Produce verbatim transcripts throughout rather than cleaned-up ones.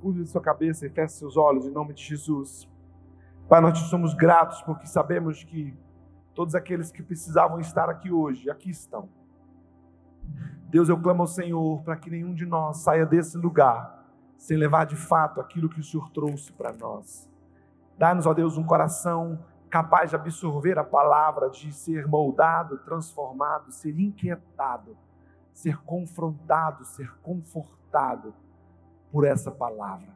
Curve sua cabeça e feche seus olhos em nome de Jesus. Pai, nós te somos gratos porque sabemos que todos aqueles que precisavam estar aqui hoje, aqui estão. Deus, eu clamo ao Senhor para que nenhum de nós saia desse lugar sem levar de fato aquilo que o Senhor trouxe para nós. Dá-nos, ó Deus, um coração capaz de absorver a palavra, de ser moldado, transformado, ser inquietado, ser confrontado, ser confortado por essa palavra.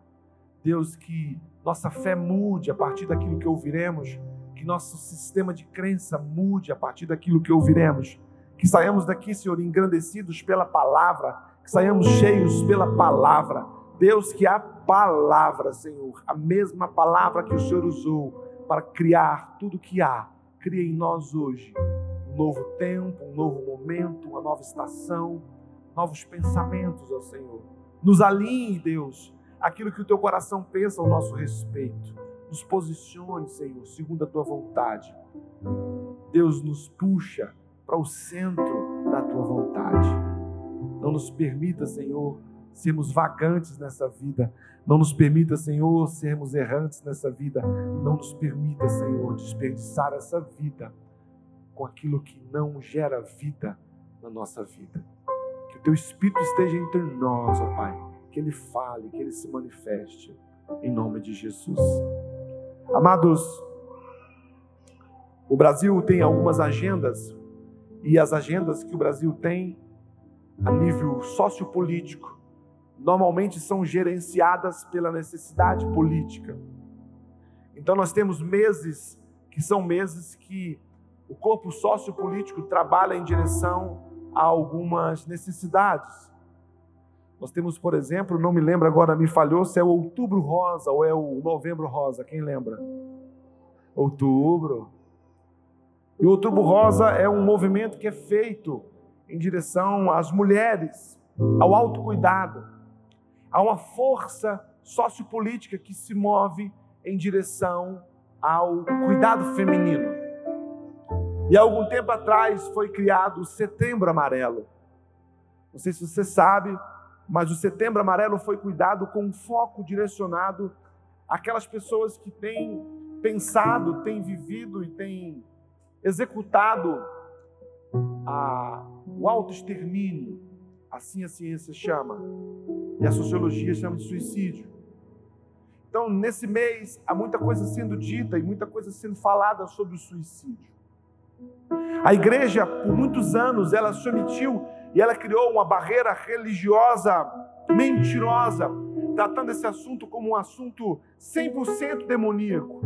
Deus, que nossa fé mude a partir daquilo que ouviremos, que nosso sistema de crença mude a partir daquilo que ouviremos, que saiamos daqui, Senhor, engrandecidos pela palavra, que saiamos cheios pela palavra. Deus, que a palavra, Senhor, a mesma palavra que o Senhor usou para criar tudo que há, cria em nós hoje um novo tempo, um novo momento, uma nova estação, novos pensamentos, ó Senhor. Nos alinhe, Deus, aquilo que o teu coração pensa ao nosso respeito. Nos posicione, Senhor, segundo a tua vontade. Deus, nos puxa para o centro da tua vontade. Não nos permita, Senhor, sermos vagantes nessa vida. Não nos permita, Senhor, sermos errantes nessa vida. Não nos permita, Senhor, desperdiçar essa vida com aquilo que não gera vida na nossa vida. Que o teu Espírito esteja entre nós, ó Pai. Que Ele fale, que Ele se manifeste, em nome de Jesus. Amados, o Brasil tem algumas agendas, e as agendas que o Brasil tem, a nível sociopolítico, normalmente são gerenciadas pela necessidade política. Então nós temos meses, que são meses que o corpo sociopolítico trabalha em direção a algumas necessidades. Nós temos, por exemplo, não me lembro agora, me falhou, se é o Outubro Rosa ou é o Novembro Rosa, quem lembra? Outubro. E o Outubro Rosa é um movimento que é feito em direção às mulheres, ao autocuidado. Há uma força sociopolítica que se move em direção ao cuidado feminino. E há algum tempo atrás foi criado o Setembro Amarelo. Não sei se você sabe, mas o Setembro Amarelo foi cuidado com um foco direcionado àquelas pessoas que têm pensado, têm vivido e têm executado a, o autoextermínio, assim a ciência chama, e a sociologia chama de suicídio. Então, nesse mês, há muita coisa sendo dita e muita coisa sendo falada sobre o suicídio. A igreja, por muitos anos, ela se omitiu e ela criou uma barreira religiosa mentirosa, tratando esse assunto como um assunto cem por cento demoníaco.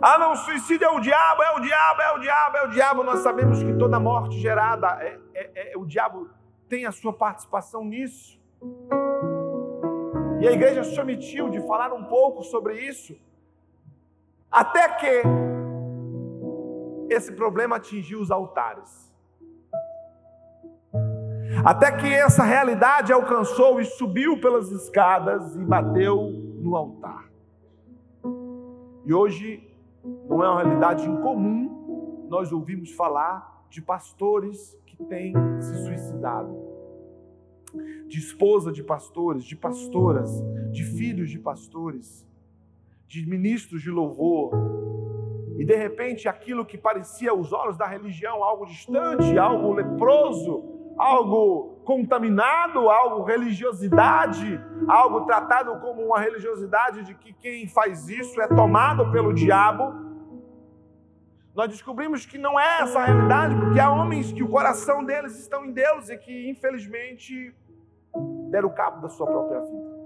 Ah, não, o suicídio é o diabo, é o diabo, é o diabo, é o diabo. Nós sabemos que toda morte gerada, é, é, é, o diabo tem a sua participação nisso. E a igreja se omitiu de falar um pouco sobre isso, até que esse problema atingiu os altares. Até que essa realidade alcançou e subiu pelas escadas e bateu no altar. E hoje, não é uma realidade incomum, nós ouvimos falar de pastores que têm se suicidado, de esposa de pastores, de pastoras, de filhos de pastores, de ministros de louvor. E de repente, aquilo que parecia aos olhos da religião algo distante, algo leproso, algo contaminado, algo religiosidade, algo tratado como uma religiosidade de que quem faz isso é tomado pelo diabo. Nós descobrimos que não é essa a realidade, porque há homens que o coração deles estão em Deus e que, infelizmente, deram cabo da sua própria vida.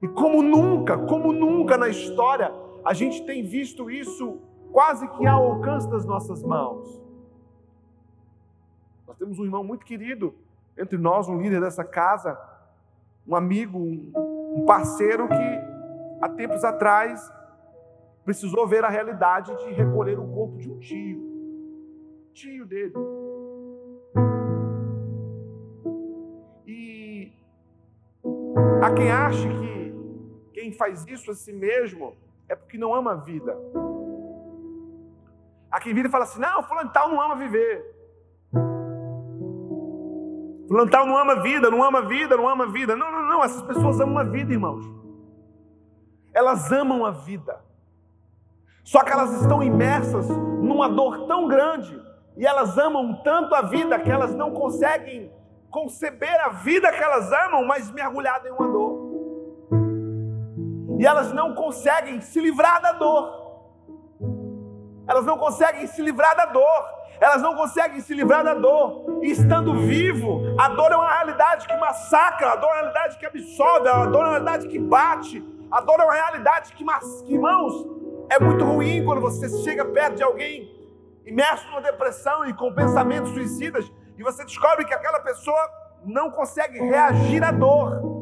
E como nunca, como nunca na história, a gente tem visto isso quase que ao alcance das nossas mãos. Nós temos um irmão muito querido entre nós, um líder dessa casa, um amigo, um parceiro que há tempos atrás precisou ver a realidade de recolher o corpo de um tio, tio dele. E há quem ache que quem faz isso a si mesmo é porque não ama a vida. Há quem vira e fala assim, não, fulano de tal não ama viver. Fulano tal não ama a vida, não ama a vida, não ama a vida. Não, não, não, essas pessoas amam a vida, irmãos. Elas amam a vida. Só que elas estão imersas numa dor tão grande e elas amam tanto a vida que elas não conseguem conceber a vida que elas amam, mas mergulhada em uma dor. E elas não conseguem se livrar da dor. Elas não conseguem se livrar da dor. Elas não conseguem se livrar da dor. E estando vivo, a dor é uma realidade que massacra, a dor é uma realidade que absorve, a dor é uma realidade que bate, a dor é uma realidade que, mas... que irmãos, é muito ruim quando você chega perto de alguém imerso numa depressão e com pensamentos suicidas, e você descobre que aquela pessoa não consegue reagir à dor.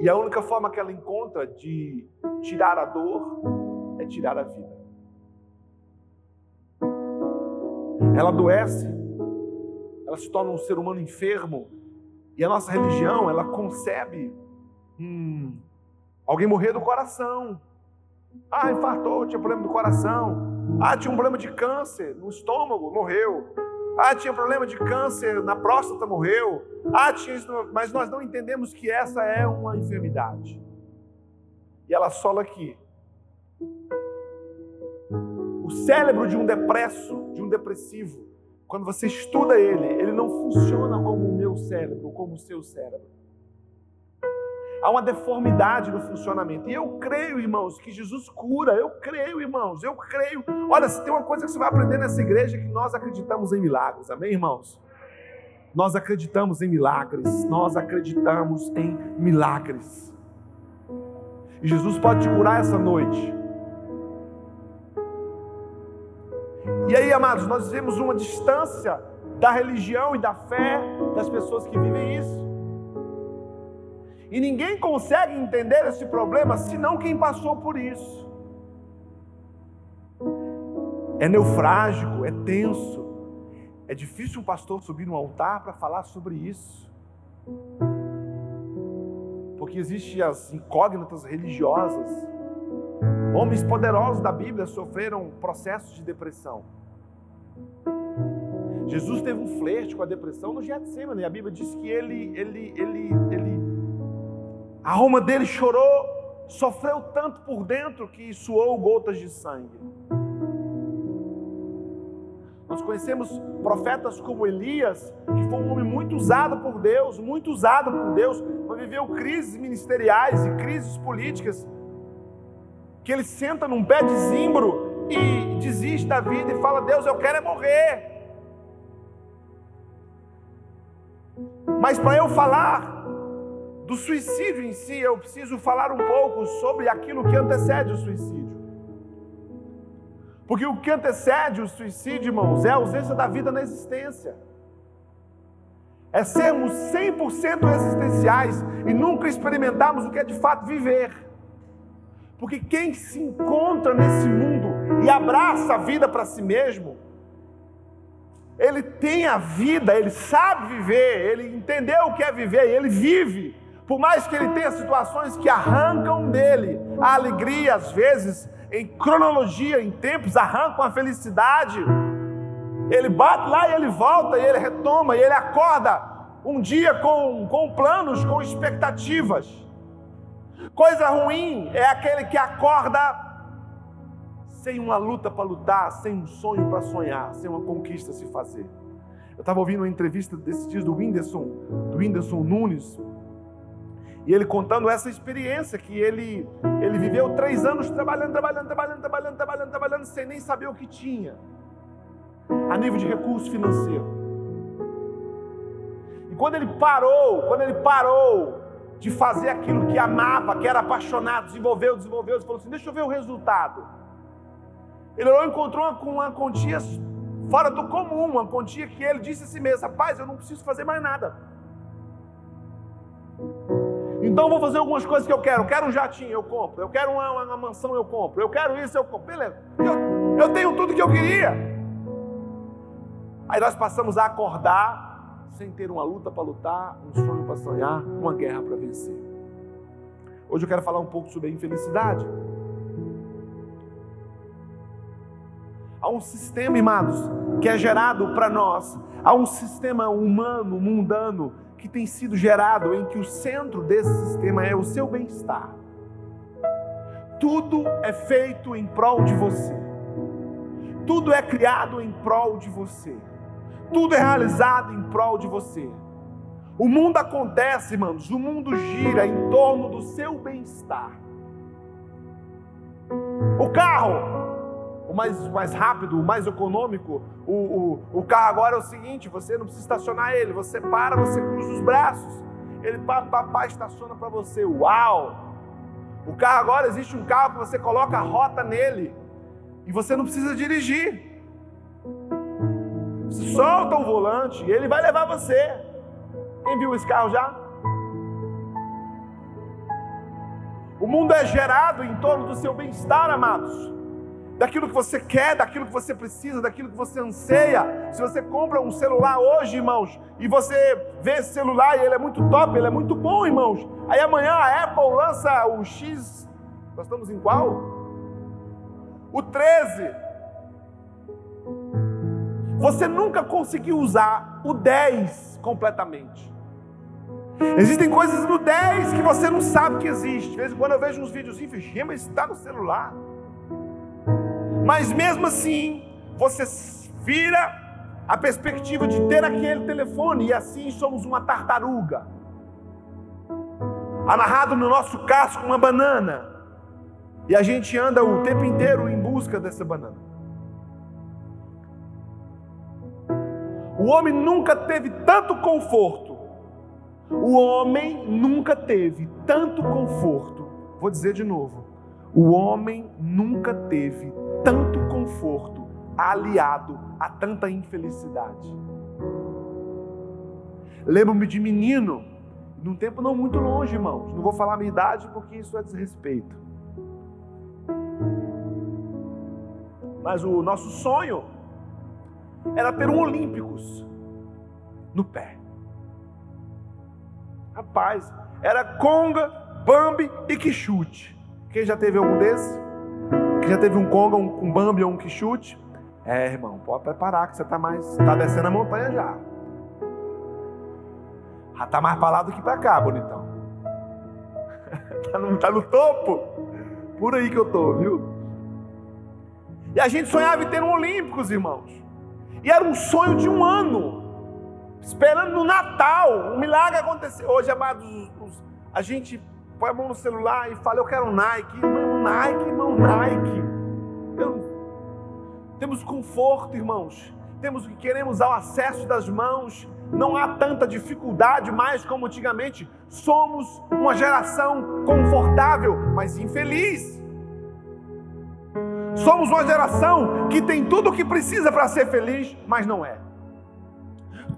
E a única forma que ela encontra de tirar a dor é tirar a vida. Ela adoece, ela se torna um ser humano enfermo, e a nossa religião, ela concebe hum, alguém morrer do coração. Ah, infartou, tinha problema do coração. Ah, tinha um problema de câncer no estômago, morreu. Ah, tinha problema de câncer na próstata, morreu. Ah, tinha isso, mas nós não entendemos que essa é uma enfermidade. E ela assola aqui. O cérebro de um depresso, de um depressivo, quando você estuda ele, ele não funciona como o meu cérebro, como o seu cérebro. Há uma deformidade no funcionamento. E eu creio, irmãos, que Jesus cura. Eu creio, irmãos, eu creio. Olha, se tem uma coisa que você vai aprender nessa igreja, é que nós acreditamos em milagres. Amém, irmãos? Nós acreditamos em milagres. Nós acreditamos em milagres. E Jesus pode te curar essa noite. E aí, amados, nós vivemos uma distância da religião e da fé das pessoas que vivem isso. E ninguém consegue entender esse problema, senão quem passou por isso. É neufrágico, é tenso. É difícil um pastor subir no altar para falar sobre isso. Porque existem as incógnitas religiosas. Homens poderosos da Bíblia sofreram processos de depressão. Jesus teve um flerte com a depressão no Getsêmani. A Bíblia diz que ele... ele, ele, ele A alma dele chorou, sofreu tanto por dentro que suou gotas de sangue. Nós conhecemos profetas como Elias, que foi um homem muito usado por Deus, muito usado por Deus, mas viveu crises ministeriais e crises políticas, que ele senta num pé de zimbro e desiste da vida e fala: Deus, eu quero é morrer. Mas para eu falar do suicídio em si, eu preciso falar um pouco sobre aquilo que antecede o suicídio. Porque o que antecede o suicídio, irmãos, é a ausência da vida na existência. É sermos cem por cento existenciais e nunca experimentarmos o que é de fato viver. Porque quem se encontra nesse mundo e abraça a vida para si mesmo, ele tem a vida, ele sabe viver, ele entendeu o que é viver e ele vive. Por mais que ele tenha situações que arrancam dele a alegria, às vezes, em cronologia, em tempos, arrancam a felicidade. Ele bate lá e ele volta, e ele retoma, e ele acorda um dia com, com planos, com expectativas. Coisa ruim é aquele que acorda sem uma luta para lutar, sem um sonho para sonhar, sem uma conquista a se fazer. Eu estava ouvindo uma entrevista desses dias do Whindersson, do Whindersson Nunes, e ele contando essa experiência que ele, ele viveu três anos trabalhando, trabalhando, trabalhando, trabalhando, trabalhando, trabalhando, sem nem saber o que tinha, a nível de recurso financeiro. E quando ele parou, quando ele parou de fazer aquilo que amava, que era apaixonado, desenvolveu, desenvolveu, ele falou assim: deixa eu ver o resultado. Ele não encontrou uma, uma quantia fora do comum, uma quantia que ele disse a si mesmo: rapaz, eu não preciso fazer mais nada. Então vou fazer algumas coisas que eu quero. Eu quero um jatinho, eu compro. Eu quero uma, uma, uma mansão, eu compro. Eu quero isso, eu compro. Beleza. Eu, eu tenho tudo que eu queria. Aí nós passamos a acordar sem ter uma luta para lutar, um sonho para sonhar, uma guerra para vencer. Hoje eu quero falar um pouco sobre a infelicidade. Há um sistema, amados, que é gerado para nós. Há um sistema humano, mundano, que tem sido gerado, em que o centro desse sistema é o seu bem-estar. Tudo é feito em prol de você. Tudo é criado em prol de você. Tudo é realizado em prol de você. O mundo acontece, irmãos, o mundo gira em torno do seu bem-estar. O carro, o mais, o mais rápido, o mais econômico, o, o, o carro agora é o seguinte: você não precisa estacionar ele, você para, você cruza os braços, ele papapá estaciona para você. Uau! O carro agora, existe um carro que você coloca a rota nele e você não precisa dirigir. Você solta o volante e ele vai levar você. Quem viu esse carro já? O mundo é gerado em torno do seu bem-estar, amados. Daquilo que você quer, daquilo que você precisa, daquilo que você anseia. Se você compra um celular hoje, irmãos, e você vê esse celular e ele é muito top, ele é muito bom, irmãos. Aí amanhã a Apple lança o X, nós estamos em qual? O treze. Você nunca conseguiu usar o dez completamente. Existem coisas no dez que você não sabe que existe. De vez em quando eu vejo uns videozinhos e mas está no celular. Mas mesmo assim, você vira a perspectiva de ter aquele telefone, e assim somos uma tartaruga, amarrado no nosso casco uma banana, e a gente anda o tempo inteiro em busca dessa banana. O homem nunca teve tanto conforto, o homem nunca teve tanto conforto, vou dizer de novo, o homem nunca teve tanto conforto aliado a tanta infelicidade. Lembro-me de menino, num tempo não muito longe, irmãos, não vou falar a minha idade porque isso é desrespeito, mas o nosso sonho era ter um Olímpicos no pé. Rapaz, era conga, bambi e que chute. Quem já teve algum desse? Quem já teve um conga, um, um bambi ou um que chute? É, irmão, pode preparar que você tá mais, tá descendo a montanha já. Já tá mais pra lá do que pra cá, bonitão. tá, no, tá no topo. Por aí que eu tô, viu? E a gente sonhava em ter um Olímpicos, irmãos. E era um sonho de um ano, esperando no Natal, um milagre acontecer. Hoje, amados, a gente põe a mão no celular e fala, eu quero um Nike, irmão, Nike, irmão, Nike. Eu... Temos conforto, irmãos, temos o que queremos ao acesso das mãos, não há tanta dificuldade mais como antigamente. Somos uma geração confortável, mas infeliz. Somos uma geração que tem tudo o que precisa para ser feliz, mas não é.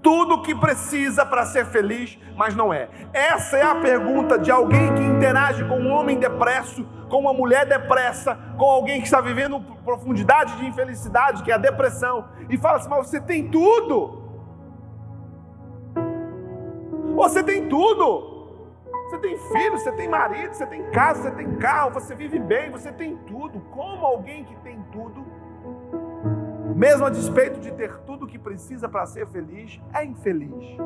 Tudo o que precisa para ser feliz, mas não é. Essa é a pergunta de alguém que interage com um homem depresso, com uma mulher depressa, com alguém que está vivendo profundidade de infelicidade, que é a depressão, e fala assim, mas você tem tudo. Você tem tudo. Você tem filho, você tem marido, você tem casa, você tem carro, você vive bem, você tem tudo. Como alguém que tem tudo, mesmo a despeito de ter tudo o que precisa para ser feliz, é infeliz.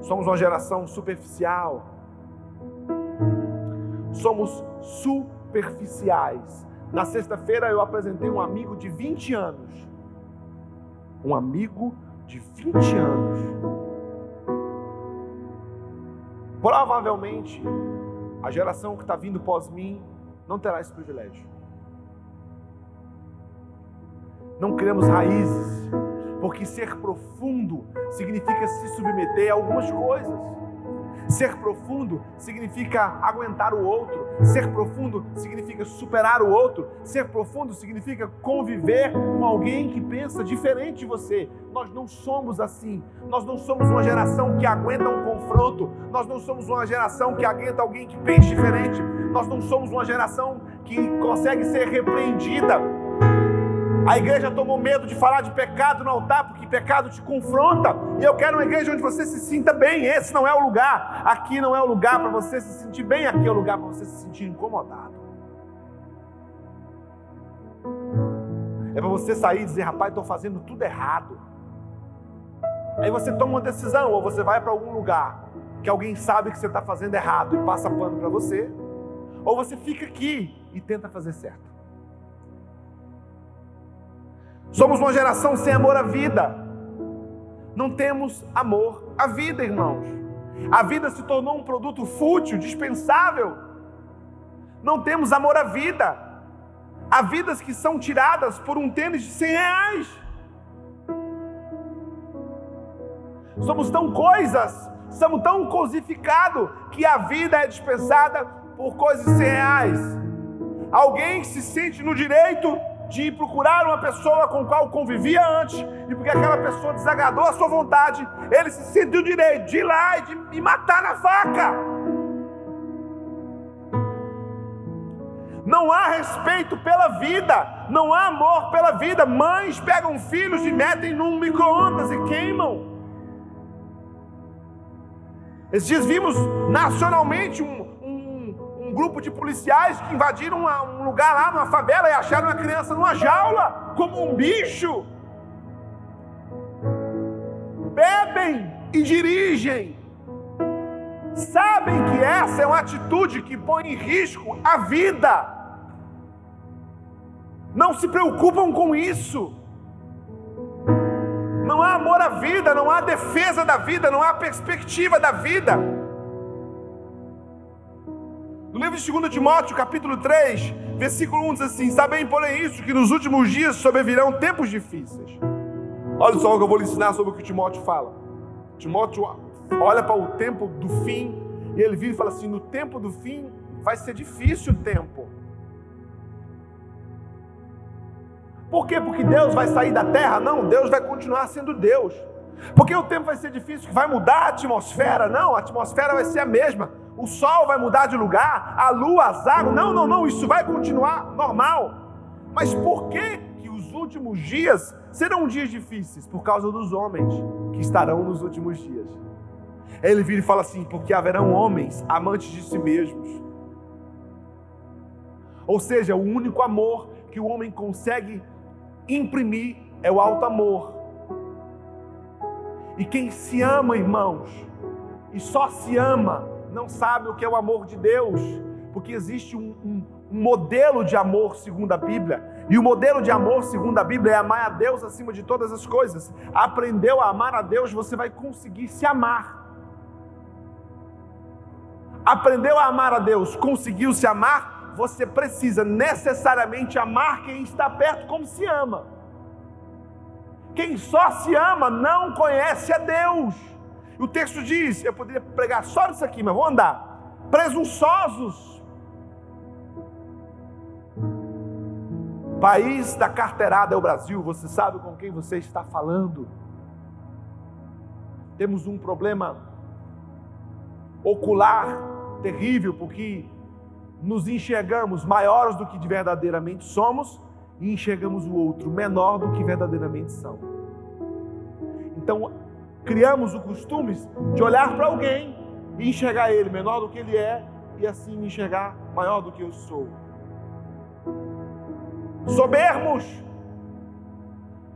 Somos uma geração superficial. Somos superficiais. Na sexta-feira eu apresentei um amigo de vinte anos. Um amigo de vinte anos. Provavelmente, a geração que está vindo pós mim não terá esse privilégio. Não criamos raízes, porque ser profundo significa se submeter a algumas coisas. Ser profundo significa aguentar o outro. Ser profundo significa superar o outro. Ser profundo significa conviver com alguém que pensa diferente de você. Nós não somos assim. Nós não somos uma geração que aguenta um confronto. Nós não somos uma geração que aguenta alguém que pensa diferente. Nós não somos uma geração que consegue ser repreendida. A igreja tomou medo de falar de pecado no altar, porque pecado te confronta. E eu quero uma igreja onde você se sinta bem. Esse não é o lugar. Aqui não é o lugar para você se sentir bem. Aqui é o lugar para você se sentir incomodado. É para você sair e dizer, rapaz, estou fazendo tudo errado. Aí você toma uma decisão, ou você vai para algum lugar que alguém sabe que você está fazendo errado e passa pano para você, ou você fica aqui e tenta fazer certo. Somos uma geração sem amor à vida. Não temos amor à vida, irmãos. A vida se tornou um produto fútil, dispensável. Não temos amor à vida. Há vidas que são tiradas por um tênis de cem reais. Somos tão coisas, somos tão cosificados que a vida é dispensada por coisas de cem reais. Alguém que se sente no direito de ir procurar uma pessoa com a qual convivia antes, e porque aquela pessoa desagradou a sua vontade, ele se sentiu o direito de ir lá e de me matar na faca. Não há respeito pela vida, não há amor pela vida. Mães pegam filhos e metem num micro-ondas e queimam. Esses dias vimos nacionalmente um Um grupo de policiais que invadiram uma, um lugar lá numa favela e acharam uma criança numa jaula, como um bicho. Bebem e dirigem. Sabem que essa é uma atitude que põe em risco a vida. Não se preocupam com isso. Não há amor à vida, não há defesa da vida, não há perspectiva da vida. No livro de Segunda Timóteo, capítulo três, versículo um, diz assim: sabem, porém, isso, que nos últimos dias sobrevirão tempos difíceis. Olha só o que eu vou lhe ensinar sobre o que Timóteo fala. Timóteo olha para o tempo do fim, e ele vive e fala assim: no tempo do fim vai ser difícil o tempo. Por quê? Porque Deus vai sair da terra? Não, Deus vai continuar sendo Deus. Porque o tempo vai ser difícil, que vai mudar a atmosfera? Não, a atmosfera vai ser a mesma. O sol vai mudar de lugar, a lua, as águas, não, não, não, isso vai continuar normal. Mas por que que os últimos dias serão dias difíceis? Por causa dos homens que estarão nos últimos dias. Ele vira e fala assim: porque haverão homens amantes de si mesmos. Ou seja, o único amor que o homem consegue imprimir é o alto amor. E quem se ama, irmãos, e só se ama, não sabe o que é o amor de Deus, porque existe um, um, um modelo de amor segundo a Bíblia, e o modelo de amor segundo a Bíblia é amar a Deus acima de todas as coisas. Aprendeu a amar a Deus, você vai conseguir se amar. Aprendeu a amar a Deus, conseguiu se amar, você precisa necessariamente amar quem está perto como se ama. Quem só se ama não conhece a Deus. O texto diz, eu poderia pregar só isso aqui, mas vou andar. Presunçosos. País da carteirada é o Brasil, você sabe com quem você está falando. Temos um problema ocular terrível, porque nos enxergamos maiores do que verdadeiramente somos e enxergamos o outro menor do que verdadeiramente são. Então, criamos o costume de olhar para alguém e enxergar ele menor do que ele é, e assim me enxergar maior do que eu sou. Soberbos.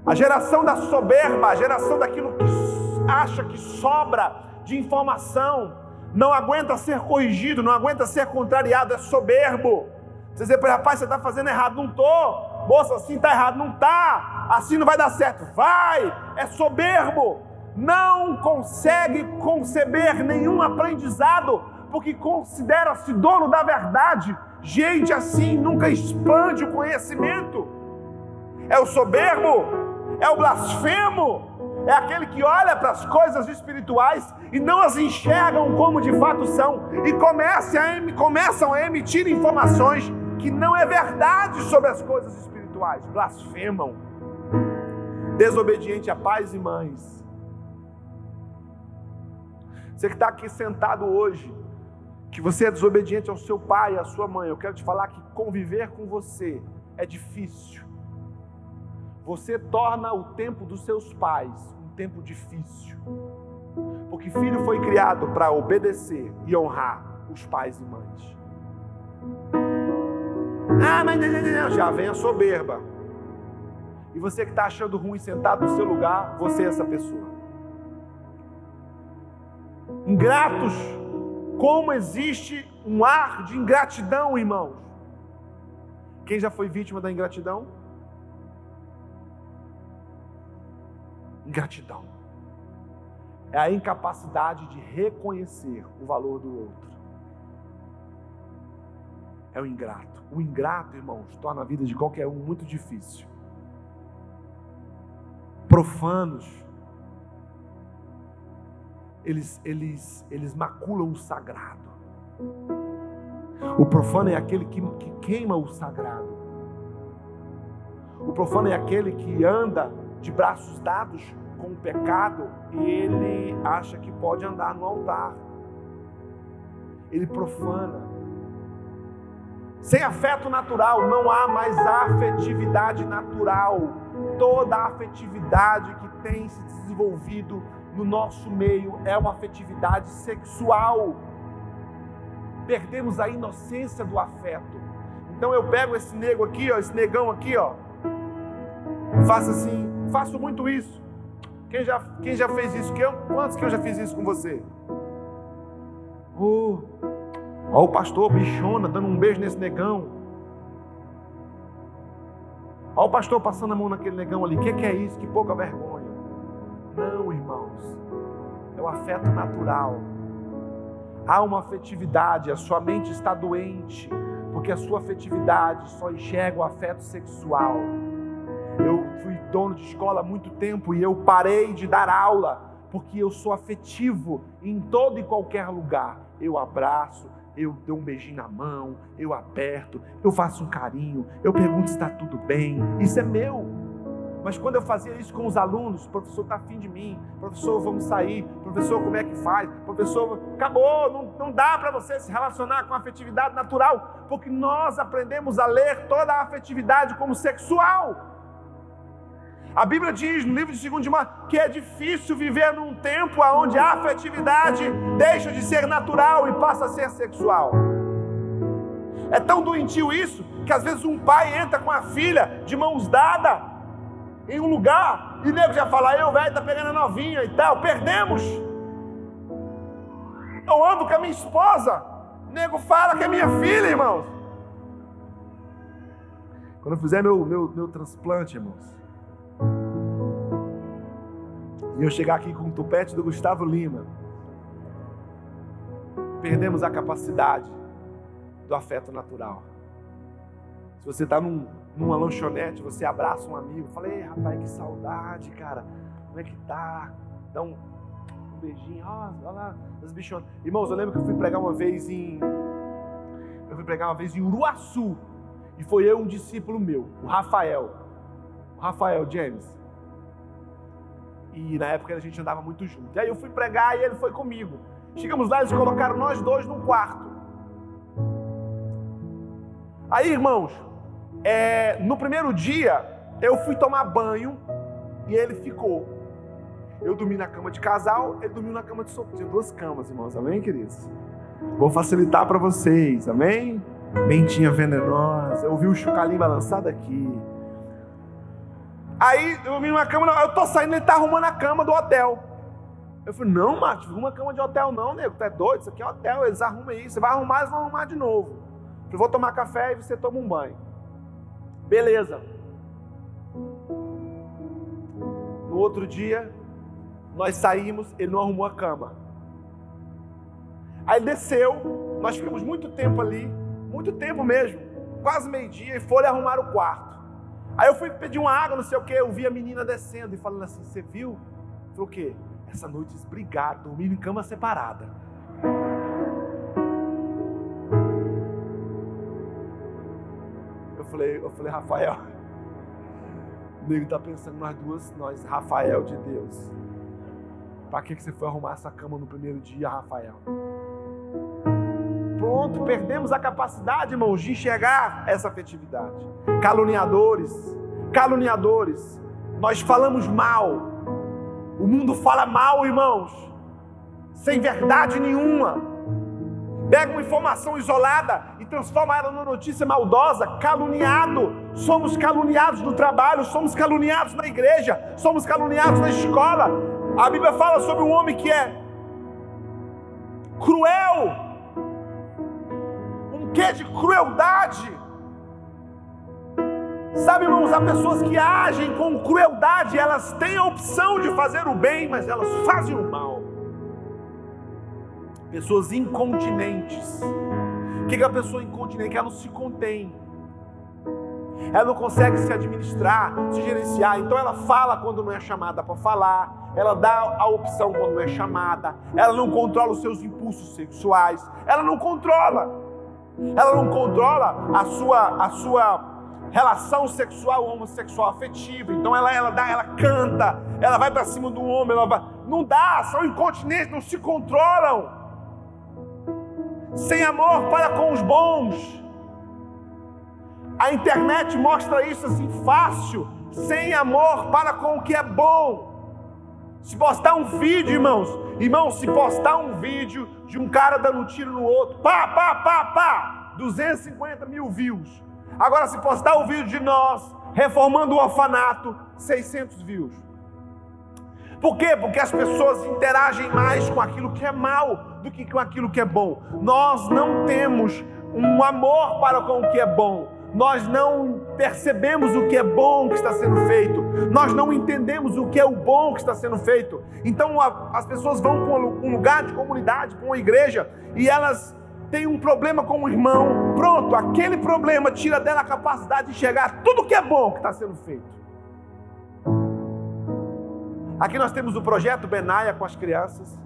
A geração da soberba, a geração daquilo que acha que sobra de informação, não aguenta ser corrigido, não aguenta ser contrariado, é soberbo. Você diz, rapaz, você está fazendo errado, não estou. Moça, assim está errado, não está. Assim não vai dar certo. Vai, é soberbo. Não consegue conceber nenhum aprendizado, porque considera-se dono da verdade. Gente assim nunca expande o conhecimento. É o soberbo, é o blasfemo, é aquele que olha para as coisas espirituais e não as enxergam como de fato são, e começa a, começam a emitir informações que não é verdade sobre as coisas espirituais. Blasfemam, desobediente a pais e mães. Você que está aqui sentado hoje, que você é desobediente ao seu pai, à sua mãe, eu quero te falar que conviver com você é difícil. Você torna o tempo dos seus pais um tempo difícil. Porque filho foi criado para obedecer e honrar os pais e mães. Ah, mas já vem a soberba. E você que está achando ruim sentado no seu lugar, você é essa pessoa. Ingratos, como existe um ar de ingratidão, irmãos. Quem já foi vítima da ingratidão? Ingratidão é a incapacidade de reconhecer o valor do outro. É o ingrato. O ingrato, irmãos, torna a vida de qualquer um muito difícil. Profanos, eles, eles, eles maculam o sagrado. O profano é aquele que, que queima o sagrado. O profano é aquele que anda de braços dados com o pecado e ele acha que pode andar no altar. Ele profana. Sem afeto natural, não há mais afetividade natural. Toda a afetividade que tem se desenvolvido no nosso meio é uma afetividade sexual. Perdemos a inocência do afeto. Então eu pego esse nego aqui, ó, esse negão aqui, ó, faço assim, faço muito isso. Quem já, quem já fez isso? Que eu, quantos que eu já fiz isso com você? Oh, ó o pastor bichona dando um beijo nesse negão. Ó o pastor passando a mão naquele negão ali. O que, que é isso? Que pouca vergonha. Não, irmãos. É o afeto natural. Há uma afetividade, a sua mente está doente, porque a sua afetividade só enxerga o afeto sexual. Eu fui dono de escola há muito tempo e eu parei de dar aula, porque eu sou afetivo em todo e qualquer lugar. Eu abraço, eu dou um beijinho na mão, eu aperto, eu faço um carinho, eu pergunto se está tudo bem, isso é meu. Mas quando eu fazia isso com os alunos, professor, está afim de mim, professor, vamos sair, professor, como é que faz, professor, acabou, não, não dá para você se relacionar com a afetividade natural, porque nós aprendemos a ler toda a afetividade como sexual. A Bíblia diz no livro de Segunda de Timóteo que é difícil viver num tempo onde a afetividade deixa de ser natural e passa a ser sexual. É tão doentio isso, que às vezes um pai entra com a filha de mãos dadas em um lugar, e nego já fala, eu, velho, tá pegando a novinha e tal, perdemos. Eu ando com a minha esposa, nego fala que é minha filha, irmãos. Quando eu fizer meu, meu, meu transplante, irmãos, e eu chegar aqui com o tupete do Gustavo Lima, perdemos a capacidade do afeto natural. Se você tá num... numa lanchonete, você abraça um amigo, fala, ei, rapaz, que saudade, cara, como é que tá? Dá um, um beijinho, ó, olha lá, as bichonas. Irmãos, eu lembro que eu fui pregar uma vez em, eu fui pregar uma vez em Uruaçu, e foi eu um discípulo meu, o Rafael, o Rafael James, e na época a gente andava muito junto, e aí eu fui pregar e ele foi comigo. Chegamos lá, eles colocaram nós dois num quarto. Aí, irmãos, É, no primeiro dia, eu fui tomar banho e ele ficou. Eu dormi na cama de casal, ele dormiu na cama de solteiro. Tinha duas camas, irmãos, amém, queridos? Vou facilitar para vocês, amém? Mentinha venenosa, eu ouvi o Chucalim balançar daqui. Aí, eu dormi numa cama, eu tô saindo, ele tá arrumando a cama do hotel. Eu falei, não, Márcio, arruma cama de hotel não, nego, tu é doido, isso aqui é hotel, eles arrumam isso, você vai arrumar, eles vão arrumar de novo. Eu falei, vou tomar café e você toma um banho. Beleza. No outro dia, nós saímos, ele não arrumou a cama. Aí desceu, nós ficamos muito tempo ali, muito tempo mesmo, quase meio-dia, e foram arrumar o quarto. Aí eu fui pedir uma água, não sei o que, eu vi a menina descendo e falando assim, você viu? Eu falei, o quê? Essa noite eles brigaram, dormiram em cama separada. Eu falei, eu falei, Rafael, o nego tá pensando nós duas, nós, Rafael de Deus, pra que que você foi arrumar essa cama no primeiro dia, Rafael? Pronto, perdemos a capacidade, irmãos, de enxergar essa afetividade. Caluniadores, caluniadores, nós falamos mal, o mundo fala mal, irmãos, sem verdade nenhuma. Pega uma informação isolada e transforma ela numa notícia maldosa, caluniado. Somos caluniados no trabalho, somos caluniados na igreja, somos caluniados na escola. A Bíblia fala sobre um homem que é cruel, um quê de crueldade. Sabe, irmãos, há pessoas que agem com crueldade, elas têm a opção de fazer o bem, mas elas fazem o mal. Pessoas incontinentes. O que é a pessoa incontinente? Ela não se contém, ela não consegue se administrar, se gerenciar, então ela fala quando não é chamada para falar, ela dá a opção quando não é chamada, ela não controla os seus impulsos sexuais, ela não controla, ela não controla a sua, a sua relação sexual, homossexual, afetiva. Então ela, ela dá, ela canta, ela vai para cima do homem, ela vai... não dá, são incontinentes, não se controlam, sem amor para com os bons. A internet mostra isso assim fácil, sem amor para com o que é bom. Se postar um vídeo, irmãos, irmãos, se postar um vídeo de um cara dando um tiro no outro, pá, pá, pá, pá, duzentos e cinquenta mil views. Agora, se postar um vídeo de nós reformando o orfanato, seiscentos views. Por quê? Porque as pessoas interagem mais com aquilo que é mal do que com aquilo que é bom. Nós não temos um amor para com o que é bom. Nós não percebemos o que é bom que está sendo feito. Nós não entendemos o que é o bom que está sendo feito. Então, a, as pessoas vão para um lugar de comunidade, para uma igreja, e elas... tem um problema com o irmão, pronto, aquele problema tira dela a capacidade de enxergar tudo que é bom que está sendo feito. Aqui nós temos o projeto Benaia com as crianças,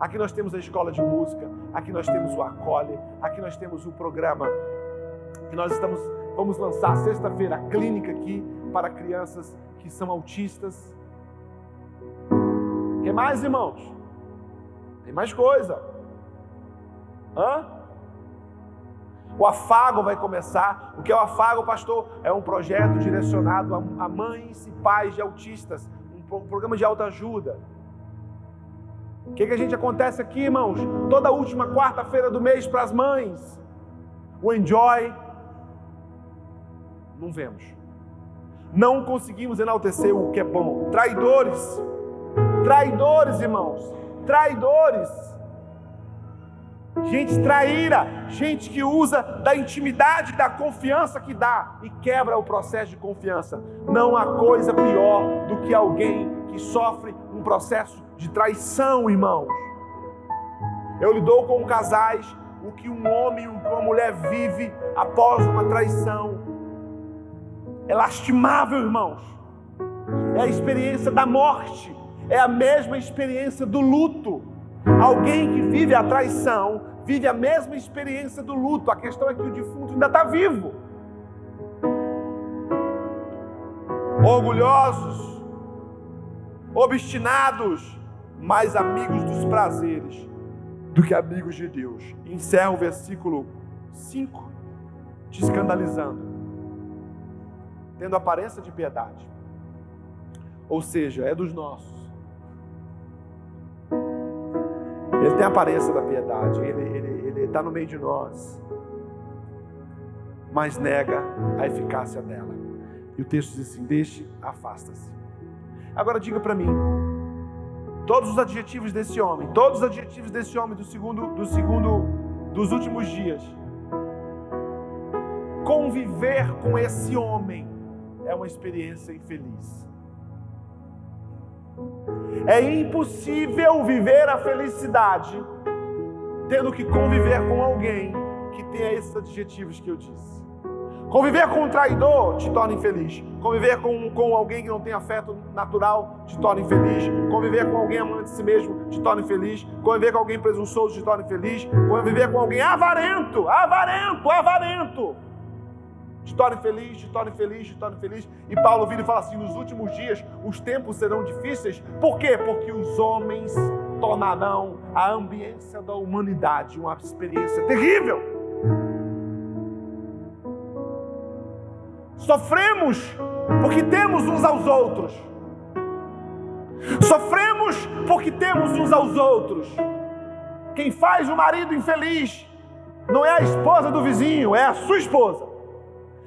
aqui nós temos a escola de música, aqui nós temos o Acolhe, aqui nós temos o programa que nós estamos, vamos lançar sexta-feira, a clínica aqui para crianças que são autistas. O que mais, irmãos? Tem mais coisa. Hã? O Afago vai começar. O que é o Afago, pastor? É um projeto direcionado a mães e pais de autistas, um programa de autoajuda. O que, que a gente acontece aqui, irmãos? Toda última quarta-feira do mês para as mães, o Enjoy. Não vemos, não conseguimos enaltecer o que é bom. Traidores, traidores, irmãos, traidores. Gente traíra, gente que usa da intimidade, da confiança que dá e quebra o processo de confiança. Não há coisa pior do que alguém que sofre um processo de traição, irmãos. Eu lido com casais, o que um homem e uma mulher vive após uma traição é lastimável, irmãos. É a experiência da morte, é a mesma experiência do luto. Alguém que vive a traição vive a mesma experiência do luto. A questão é que o defunto ainda está vivo. Orgulhosos, obstinados, mais amigos dos prazeres do que amigos de Deus. Encerra o versículo cinco, te escandalizando, tendo aparência de piedade. Ou seja, é dos nossos. Ele tem a aparência da piedade, ele está no meio de nós, mas nega a eficácia dela. E o texto diz assim: deixe, afasta-se. Agora diga para mim, todos os adjetivos desse homem, todos os adjetivos desse homem do segundo, do segundo, dos últimos dias. Conviver com esse homem é uma experiência infeliz. É impossível viver a felicidade tendo que conviver com alguém que tenha esses adjetivos que eu disse. Conviver com um traidor te torna infeliz. Conviver com, com alguém que não tem afeto natural te torna infeliz. Conviver com alguém amante de si mesmo te torna infeliz. Conviver com alguém presunçoso te torna infeliz. Conviver com alguém avarento, avarento, avarento te torna infeliz, te torna infeliz, te torna infeliz. E Paulo vira e fala assim: nos últimos dias os tempos serão difíceis. Por quê? Porque os homens tornarão a ambiência da humanidade uma experiência terrível. Sofremos porque temos uns aos outros. Sofremos porque temos uns aos outros. Quem faz o marido infeliz não é a esposa do vizinho, é a sua esposa.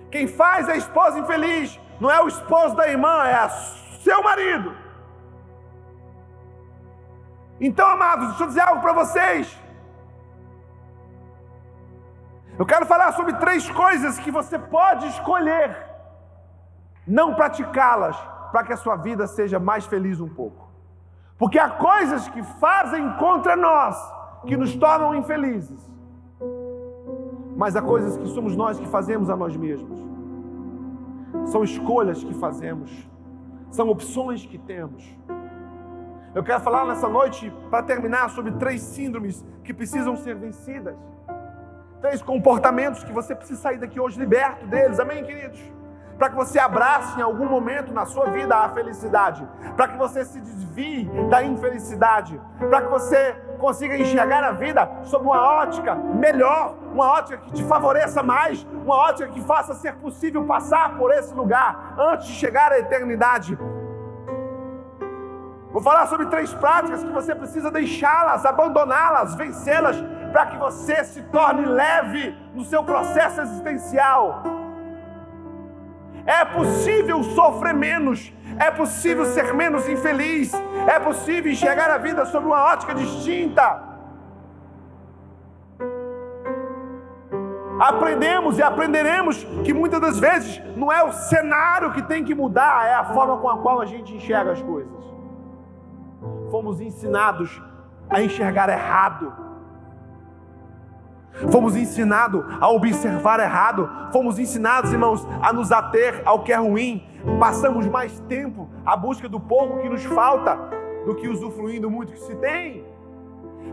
Quem faz a esposa infeliz não é o esposo da irmã, é a seu marido. Então, amados, deixa eu dizer algo para vocês. Eu quero falar sobre três coisas que você pode escolher não praticá-las, para que a sua vida seja mais feliz um pouco. Porque há coisas que fazem contra nós, que nos tornam infelizes. Mas há coisas que somos nós que fazemos a nós mesmos. São escolhas que fazemos. São opções que temos. Eu quero falar nessa noite, para terminar, sobre três síndromes que precisam ser vencidas. Três comportamentos que você precisa sair daqui hoje liberto deles. Amém, queridos? Para que você abrace em algum momento na sua vida a felicidade, para que você se desvie da infelicidade, para que você consiga enxergar a vida sob uma ótica melhor, uma ótica que te favoreça mais, uma ótica que faça ser possível passar por esse lugar antes de chegar à eternidade. Vou falar sobre três práticas que você precisa deixá-las, abandoná-las, vencê-las, para que você se torne leve no seu processo existencial. É possível sofrer menos, é possível ser menos infeliz, é possível enxergar a vida sob uma ótica distinta. Aprendemos e aprenderemos que muitas das vezes não é o cenário que tem que mudar, é a forma com a qual a gente enxerga as coisas. Fomos ensinados a enxergar errado. Fomos ensinados a observar errado. Fomos ensinados, irmãos, a nos ater ao que é ruim. Passamos mais tempo à busca do pouco que nos falta do que usufruindo do muito que se tem.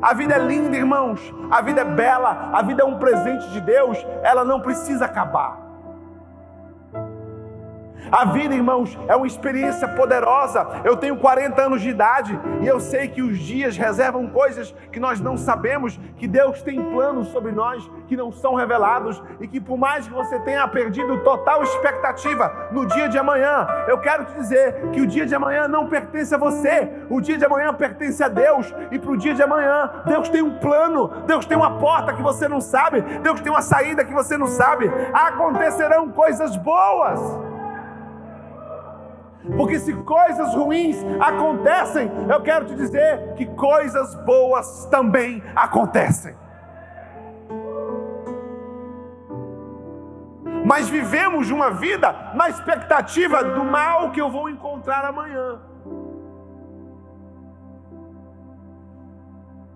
A vida é linda, irmãos. A vida é bela. A vida é um presente de Deus. Ela não precisa acabar. A vida, irmãos, é uma experiência poderosa. Eu tenho quarenta anos de idade e eu sei que os dias reservam coisas que nós não sabemos, que Deus tem planos sobre nós que não são revelados e que por mais que você tenha perdido total expectativa no dia de amanhã, eu quero te dizer que o dia de amanhã não pertence a você, o dia de amanhã pertence a Deus e para o dia de amanhã Deus tem um plano, Deus tem uma porta que você não sabe, Deus tem uma saída que você não sabe, acontecerão coisas boas. Porque se coisas ruins acontecem, eu quero te dizer que coisas boas também acontecem. Mas vivemos uma vida na expectativa do mal que eu vou encontrar amanhã.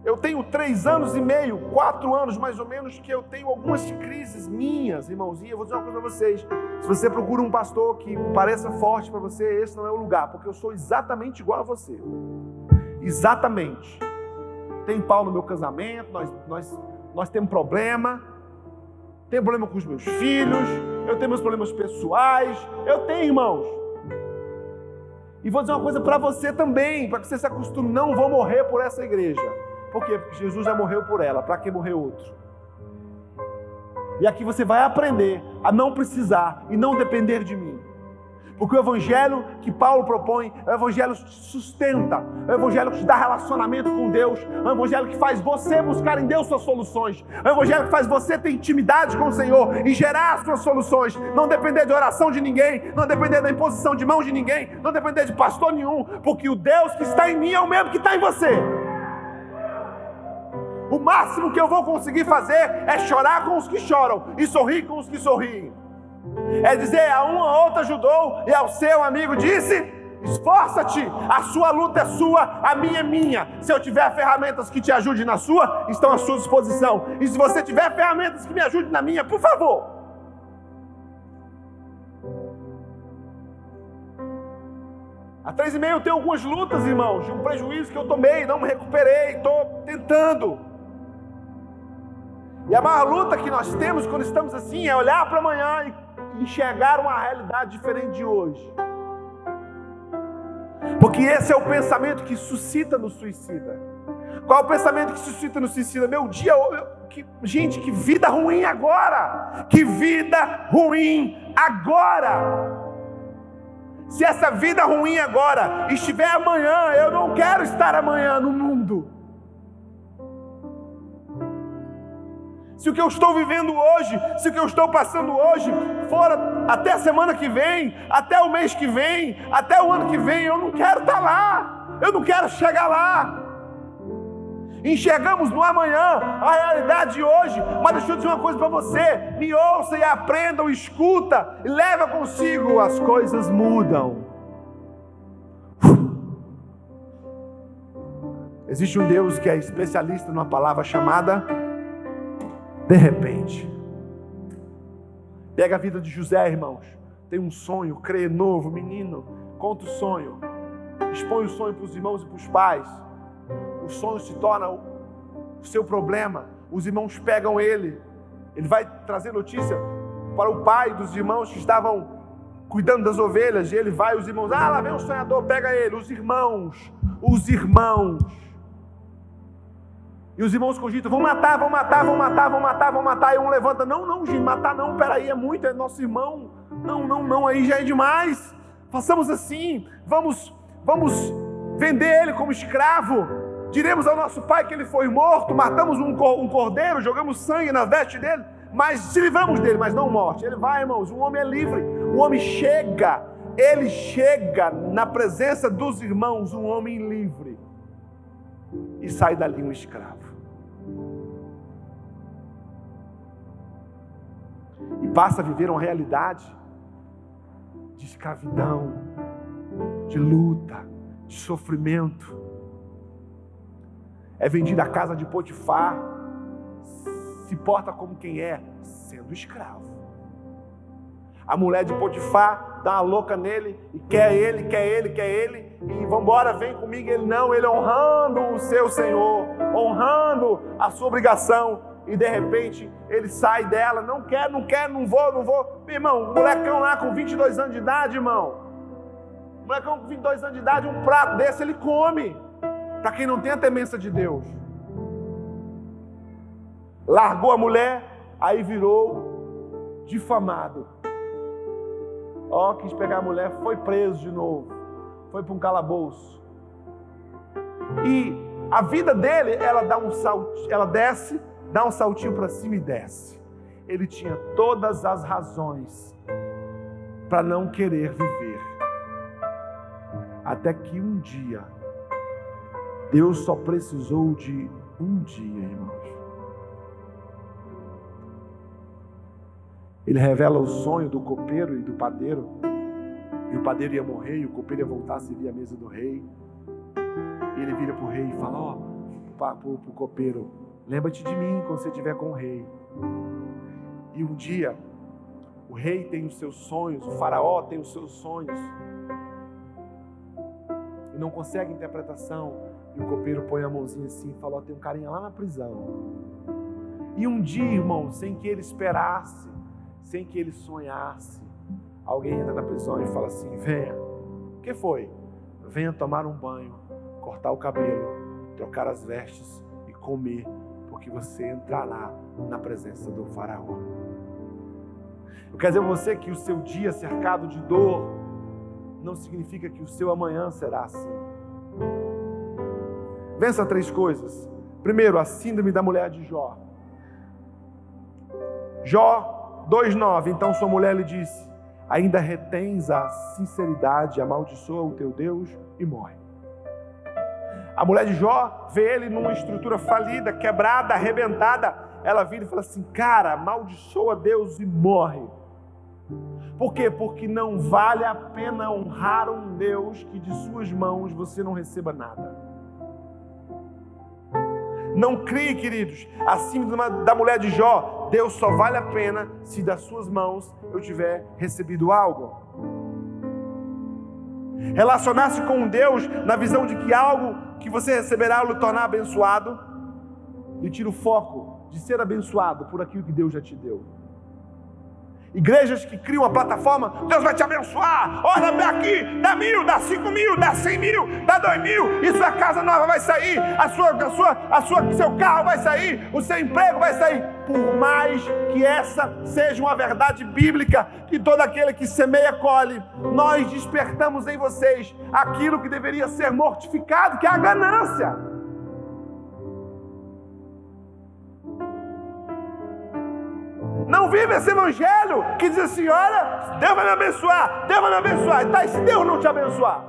Eu tenho três anos e meio, quatro anos mais ou menos, que eu tenho algumas crises minhas, irmãozinho. Eu vou dizer uma coisa para vocês. Se você procura um pastor que pareça forte para você, esse não é o lugar, porque eu sou exatamente igual a você. Exatamente. Tem pau no meu casamento, nós, nós, nós temos problema. Tenho problema com os meus filhos, eu tenho meus problemas pessoais. Eu tenho, irmãos. E vou dizer uma coisa para você também, para que você se acostume. Não vou morrer por essa igreja. Por quê? Porque Jesus já morreu por ela. Para que morrer outro? E aqui você vai aprender a não precisar e não depender de mim. Porque o evangelho que Paulo propõe é o evangelho que te sustenta, é o evangelho que te dá relacionamento com Deus, é o evangelho que faz você buscar em Deus suas soluções, é o evangelho que faz você ter intimidade com o Senhor e gerar suas soluções, não depender de oração de ninguém, não depender da imposição de mão de ninguém, não depender de pastor nenhum, porque o Deus que está em mim é o mesmo que está em você. O máximo que eu vou conseguir fazer é chorar com os que choram e sorrir com os que sorriem. É dizer, a um a outro ajudou e ao seu amigo disse, esforça-te, a sua luta é sua, a minha é minha. Se eu tiver ferramentas que te ajudem na sua, estão à sua disposição. E se você tiver ferramentas que me ajudem na minha, por favor. Há três e meio eu tenho algumas lutas, irmãos, de um prejuízo que eu tomei, não me recuperei, estou tentando. E a maior luta que nós temos quando estamos assim é olhar para amanhã e enxergar uma realidade diferente de hoje. Porque esse é o pensamento que suscita no suicida. Qual é o pensamento que suscita no suicida? Meu dia, eu, que, gente, que vida ruim agora! Que vida ruim agora! Se essa vida ruim agora estiver amanhã, eu não quero estar amanhã no mundo. se o que eu estou vivendo hoje, se o que eu estou passando hoje, fora até a semana que vem, até o mês que vem, até o ano que vem, eu não quero estar lá, eu não quero chegar lá. Enxergamos no amanhã a realidade de hoje, mas deixa eu dizer uma coisa para você, me ouça e aprenda, ou escuta, e leva consigo, as coisas mudam. Existe um Deus que é especialista numa palavra chamada de repente. Pega a vida de José, irmãos, tem um sonho, crê novo, menino, conta o sonho, expõe o sonho para os irmãos e para os pais. O sonho se torna o seu problema, os irmãos pegam ele, ele vai trazer notícia para o pai dos irmãos que estavam cuidando das ovelhas, e ele vai, os irmãos, ah, lá vem um sonhador, pega ele, os irmãos, os irmãos, e os irmãos cogitam, vão matar, vão matar, vão matar, vão matar, vão matar, e um levanta, não, não, gente, matar não, peraí, é muito, é nosso irmão, não, não, não, aí já é demais, façamos assim, vamos, vamos vender ele como escravo, diremos ao nosso pai que ele foi morto, matamos um cordeiro, jogamos sangue na veste dele, mas se livramos dele, mas não morte. Ele vai, irmãos, o homem é livre, o homem chega, ele chega na presença dos irmãos, um homem livre, e sai dali um escravo. E passa a viver uma realidade de escravidão, de luta, de sofrimento. É vendido à casa de Potifar, se porta como quem é, sendo escravo. A mulher de Potifar dá uma louca nele, e quer ele, quer ele, quer ele, e vambora, vem comigo, ele não, ele honrando o seu Senhor, honrando a sua obrigação, e de repente ele sai dela, não quer, não quer, não vou, não vou, irmão, molecão lá com vinte e dois anos de idade, irmão, molecão com vinte e dois anos de idade, um prato desse ele come. Para quem não tem a temença de Deus, largou a mulher, aí virou difamado, ó, oh, quis pegar a mulher, foi preso de novo, foi para um calabouço, e a vida dele, ela, dá um saltinho, ela desce, dá um saltinho para cima e desce, ele tinha todas as razões para não querer viver, até que um dia, Deus só precisou de um dia, irmãos. Ele revela o sonho do copeiro e do padeiro. E o padeiro ia morrer, e o copeiro ia voltar a servir a mesa do rei. E ele vira para o rei e fala, ó, para o copeiro, lembra-te de mim quando você estiver com o rei. E um dia, o rei tem os seus sonhos, o faraó tem os seus sonhos. E não consegue interpretação. E o copeiro põe a mãozinha assim e fala, ó, tem um carinha lá na prisão. E um dia, irmão, sem que ele esperasse, sem que ele sonhasse, alguém entra na prisão e fala assim, venha, o que foi? Venha tomar um banho, cortar o cabelo, trocar as vestes e comer, porque você entrará na presença do faraó. Eu quero dizer a você que o seu dia cercado de dor não significa que o seu amanhã será assim. Vença três coisas. Primeiro, a síndrome da mulher de Jó. Jó dois nove. Então sua mulher lhe disse, ainda retens a sinceridade, amaldiçoa o teu Deus e morre. A mulher de Jó vê ele numa estrutura falida, quebrada, arrebentada. Ela vira e fala assim, cara, amaldiçoa Deus e morre. Por quê? Porque não vale a pena honrar um Deus que de suas mãos você não receba nada. Não crie, queridos, a síndrome da mulher de Jó, Deus só vale a pena se das suas mãos eu tiver recebido algo. Relacionar-se com Deus na visão de que algo que você receberá lhe tornar abençoado, lhe tira o foco de ser abençoado por aquilo que Deus já te deu. Igrejas que criam uma plataforma, Deus vai te abençoar, olha aqui, dá mil, dá cinco mil, dá cem mil, dá dois mil, e sua casa nova vai sair, a sua, a sua, a sua, seu carro vai sair, o seu emprego vai sair, por mais que essa seja uma verdade bíblica, que todo aquele que semeia colhe, nós despertamos em vocês aquilo que deveria ser mortificado, que é a ganância. vive esse evangelho que diz assim: olha, Deus vai me abençoar, Deus vai me abençoar. E tá, e se Deus não te abençoar?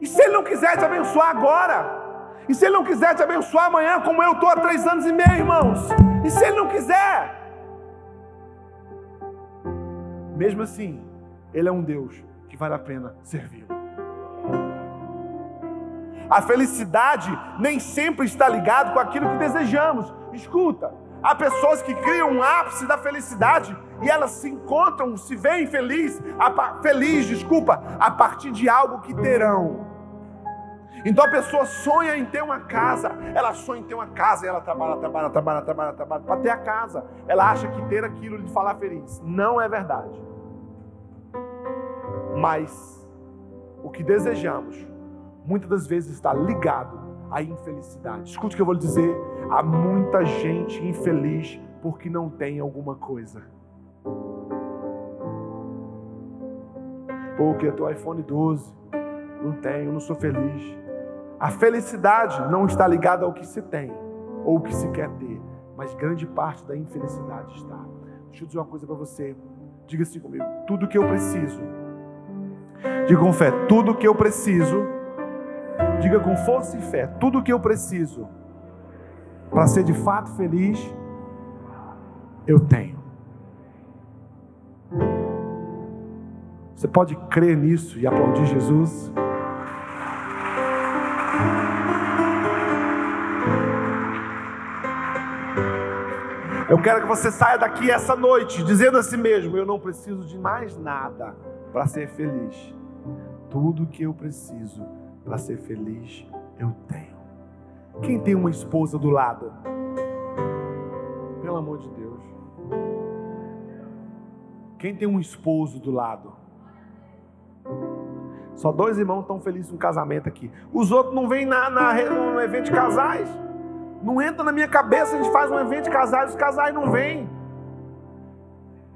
E se Ele não quiser te abençoar agora? E se Ele não quiser te abençoar amanhã, como eu estou há três anos e meio, irmãos? E se Ele não quiser? Mesmo assim, Ele é um Deus que vale a pena servir. A felicidade nem sempre está ligada com aquilo que desejamos. Escuta, há pessoas que criam um ápice da felicidade e elas se encontram, se veem feliz, a, feliz, desculpa, a partir de algo que terão. Então a pessoa sonha em ter uma casa, ela sonha em ter uma casa e ela trabalha, trabalha, trabalha, trabalha, trabalha para ter a casa. Ela acha que ter aquilo lhe falar feliz. Não é verdade. Mas o que desejamos muitas das vezes está ligado à infelicidade. Escute o que eu vou lhe dizer: há muita gente infeliz porque não tem alguma coisa. Porque eu tenho iPhone doze, não tenho, não sou feliz. A felicidade não está ligada ao que se tem ou o que se quer ter, mas grande parte da infelicidade está. Deixa eu dizer uma coisa para você. Diga assim comigo: tudo que eu preciso. Diga com fé: tudo que eu preciso. Diga com força e fé: tudo que eu preciso para ser de fato feliz, eu tenho. Você pode crer nisso e aplaudir Jesus? Eu quero que você saia daqui essa noite dizendo a si mesmo: eu não preciso de mais nada para ser feliz. Tudo que eu preciso para ser feliz, eu tenho. Quem tem uma esposa do lado? Pelo amor de Deus. Quem tem um esposo do lado? Só dois irmãos estão felizes com o casamento aqui. Os outros não vêm na, na, no evento de casais. Não entra na minha cabeça, a gente faz um evento de casais, os casais não vêm.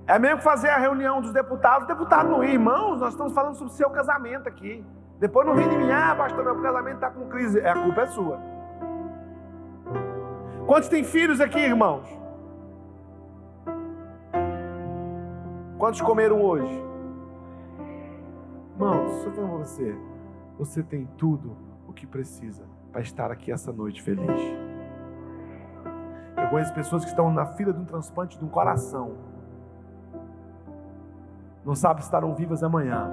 É mesmo que fazer a reunião dos deputados, os deputados não ir. Irmãos, nós estamos falando sobre o seu casamento aqui. Depois não vem de mim: ah, pastor, meu casamento está com crise. É, a culpa é sua. Quantos tem filhos aqui, irmãos? Quantos comeram hoje? Irmãos, deixa eu falar para você. Você tem tudo o que precisa para estar aqui essa noite feliz. Eu conheço pessoas que estão na fila de um transplante de um coração. Não sabem se estarão vivas amanhã.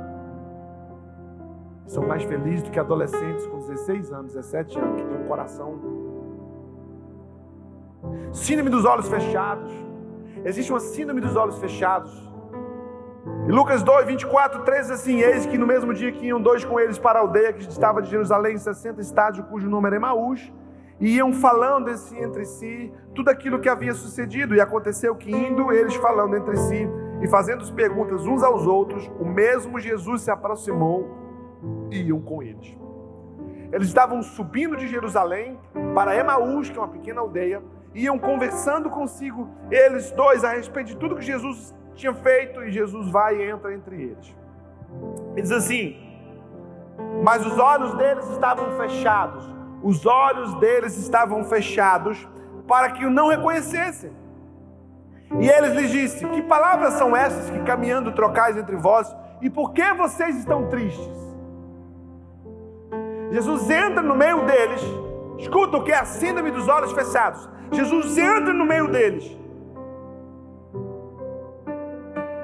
São mais felizes do que adolescentes com dezesseis anos, dezessete anos, que têm um coração. Síndrome dos olhos fechados. Existe uma síndrome dos olhos fechados. E Lucas dois, vinte e quatro, treze, assim: eis que no mesmo dia que iam dois com eles para a aldeia que estava de Jerusalém, sessenta estádios, cujo nome era Emaús, e iam falando assim entre si tudo aquilo que havia sucedido. E aconteceu que, indo eles falando entre si e fazendo perguntas uns aos outros, o mesmo Jesus se aproximou e iam com eles. Eles estavam subindo de Jerusalém para Emaús, que é uma pequena aldeia. Iam conversando consigo, eles dois, a respeito de tudo que Jesus tinha feito, e Jesus vai e entra entre eles. Ele diz assim: mas os olhos deles estavam fechados, os olhos deles estavam fechados, para que o não reconhecessem. E eles lhes disse: que palavras são essas que caminhando trocais entre vós, e por que vocês estão tristes? Jesus entra no meio deles. Escuta o que é a síndrome dos olhos fechados. Jesus entra no meio deles,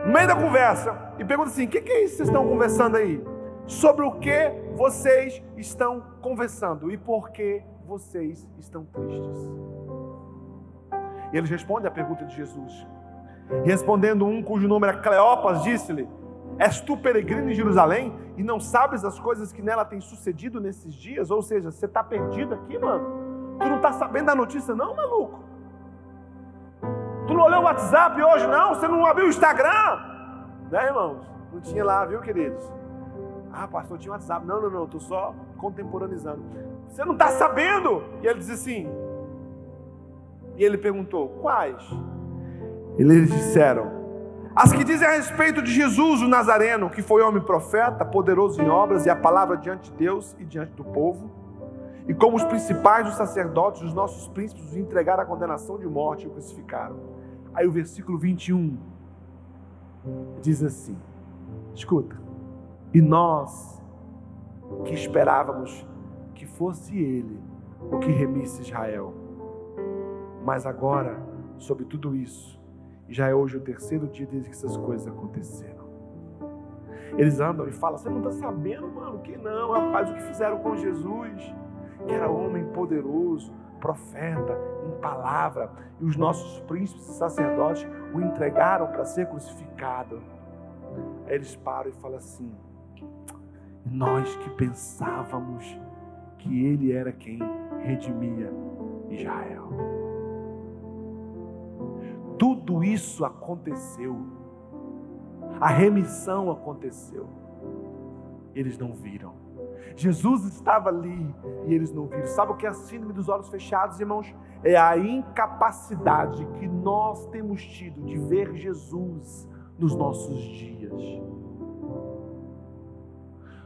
no meio da conversa, e pergunta assim: o que, que é isso que vocês estão conversando aí? Sobre o que vocês estão conversando? E por que vocês estão tristes? E eles respondem a pergunta de Jesus. Respondendo um cujo nome era Cleopas, disse-lhe: és tu peregrino em Jerusalém e não sabes as coisas que nela têm sucedido nesses dias? Ou seja, você está perdido aqui, mano. Tu não está sabendo da notícia não, maluco? Tu não olhou o WhatsApp hoje não? Você não abriu o Instagram? Né, irmãos? Não tinha lá, viu, queridos? Ah, pastor, tinha WhatsApp. Não, não, não, estou só contemporaneizando. Você não está sabendo? E ele diz assim. E ele perguntou: quais? Eles disseram: as que dizem a respeito de Jesus, o Nazareno, que foi homem profeta, poderoso em obras e a palavra diante de Deus e diante do povo, E como os principais dos sacerdotes, os nossos príncipes, os entregaram à condenação de morte e o crucificaram. Aí o versículo vinte e um diz assim, escuta, e nós que esperávamos que fosse ele o que remisse Israel, mas agora, sobre tudo isso, já é hoje o terceiro dia desde que essas coisas aconteceram. Eles andam e falam, você não está sabendo, mano, que não, rapaz, o que fizeram com Jesus, que era homem poderoso, profeta, em palavra, e os nossos príncipes e sacerdotes o entregaram para ser crucificado. Aí eles param e falam assim, nós que pensávamos que ele era quem redimia Israel. Tudo isso aconteceu, a remissão aconteceu, eles não viram. Jesus estava ali e eles não viram. Sabe o que é a síndrome dos olhos fechados, irmãos? É a incapacidade que nós temos tido de ver Jesus nos nossos dias.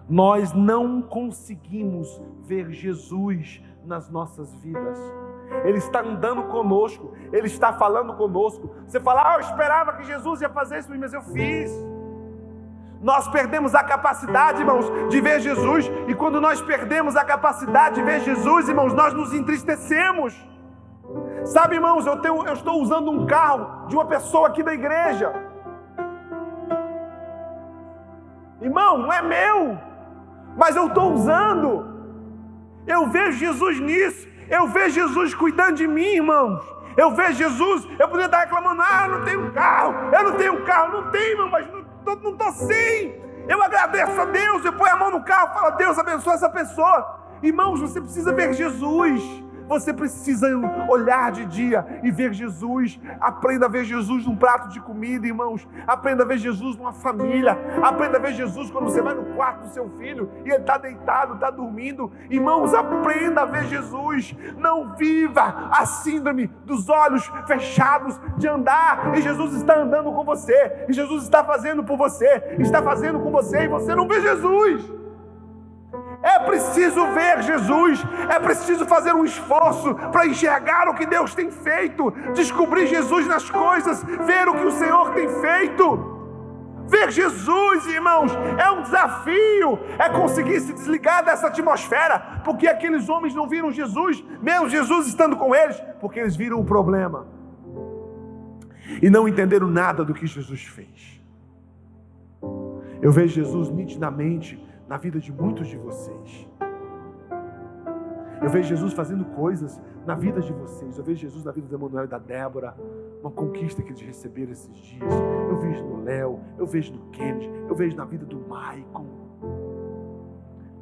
Nós não conseguimos ver Jesus nas nossas vidas. Ele está andando conosco, Ele está falando conosco. Você fala, ah, eu esperava que Jesus ia fazer isso, mas eu fiz. Nós perdemos a capacidade, irmãos, de ver Jesus. E quando nós perdemos a capacidade de ver Jesus, irmãos, nós nos entristecemos. Sabe, irmãos, eu, tenho, eu estou usando um carro de uma pessoa aqui da igreja. Irmão, não é meu, mas eu estou usando. Eu vejo Jesus nisso. Eu vejo Jesus cuidando de mim, irmãos. Eu vejo Jesus, eu poderia estar reclamando, ah, eu não tenho carro, eu não tenho carro, não tenho, irmão, mas não estou sem. Eu agradeço a Deus, eu ponho a mão no carro e falo, Deus abençoa essa pessoa. Irmãos, você precisa ver Jesus. Você precisa olhar de dia e ver Jesus. Aprenda a ver Jesus num prato de comida, irmãos. Aprenda a ver Jesus numa família. Aprenda a ver Jesus quando você vai no quarto do seu filho e ele está deitado, está dormindo. Irmãos, aprenda a ver Jesus. Não viva a síndrome dos olhos fechados de andar. E Jesus está andando com você. E Jesus está fazendo por você. Está fazendo com você e você não vê Jesus. É preciso ver Jesus, é preciso fazer um esforço para enxergar o que Deus tem feito, descobrir Jesus nas coisas, ver o que o Senhor tem feito. Ver Jesus, irmãos, é um desafio, é conseguir se desligar dessa atmosfera, porque aqueles homens não viram Jesus, mesmo Jesus estando com eles, porque eles viram o problema e não entenderam nada do que Jesus fez. Eu vejo Jesus nitidamente na vida de muitos de vocês. Eu vejo Jesus fazendo coisas na vida de vocês. Eu vejo Jesus na vida do Emanuel e da Débora, uma conquista que eles receberam esses dias. Eu vejo no Léo, eu vejo no Kennedy, eu vejo na vida do Maicon.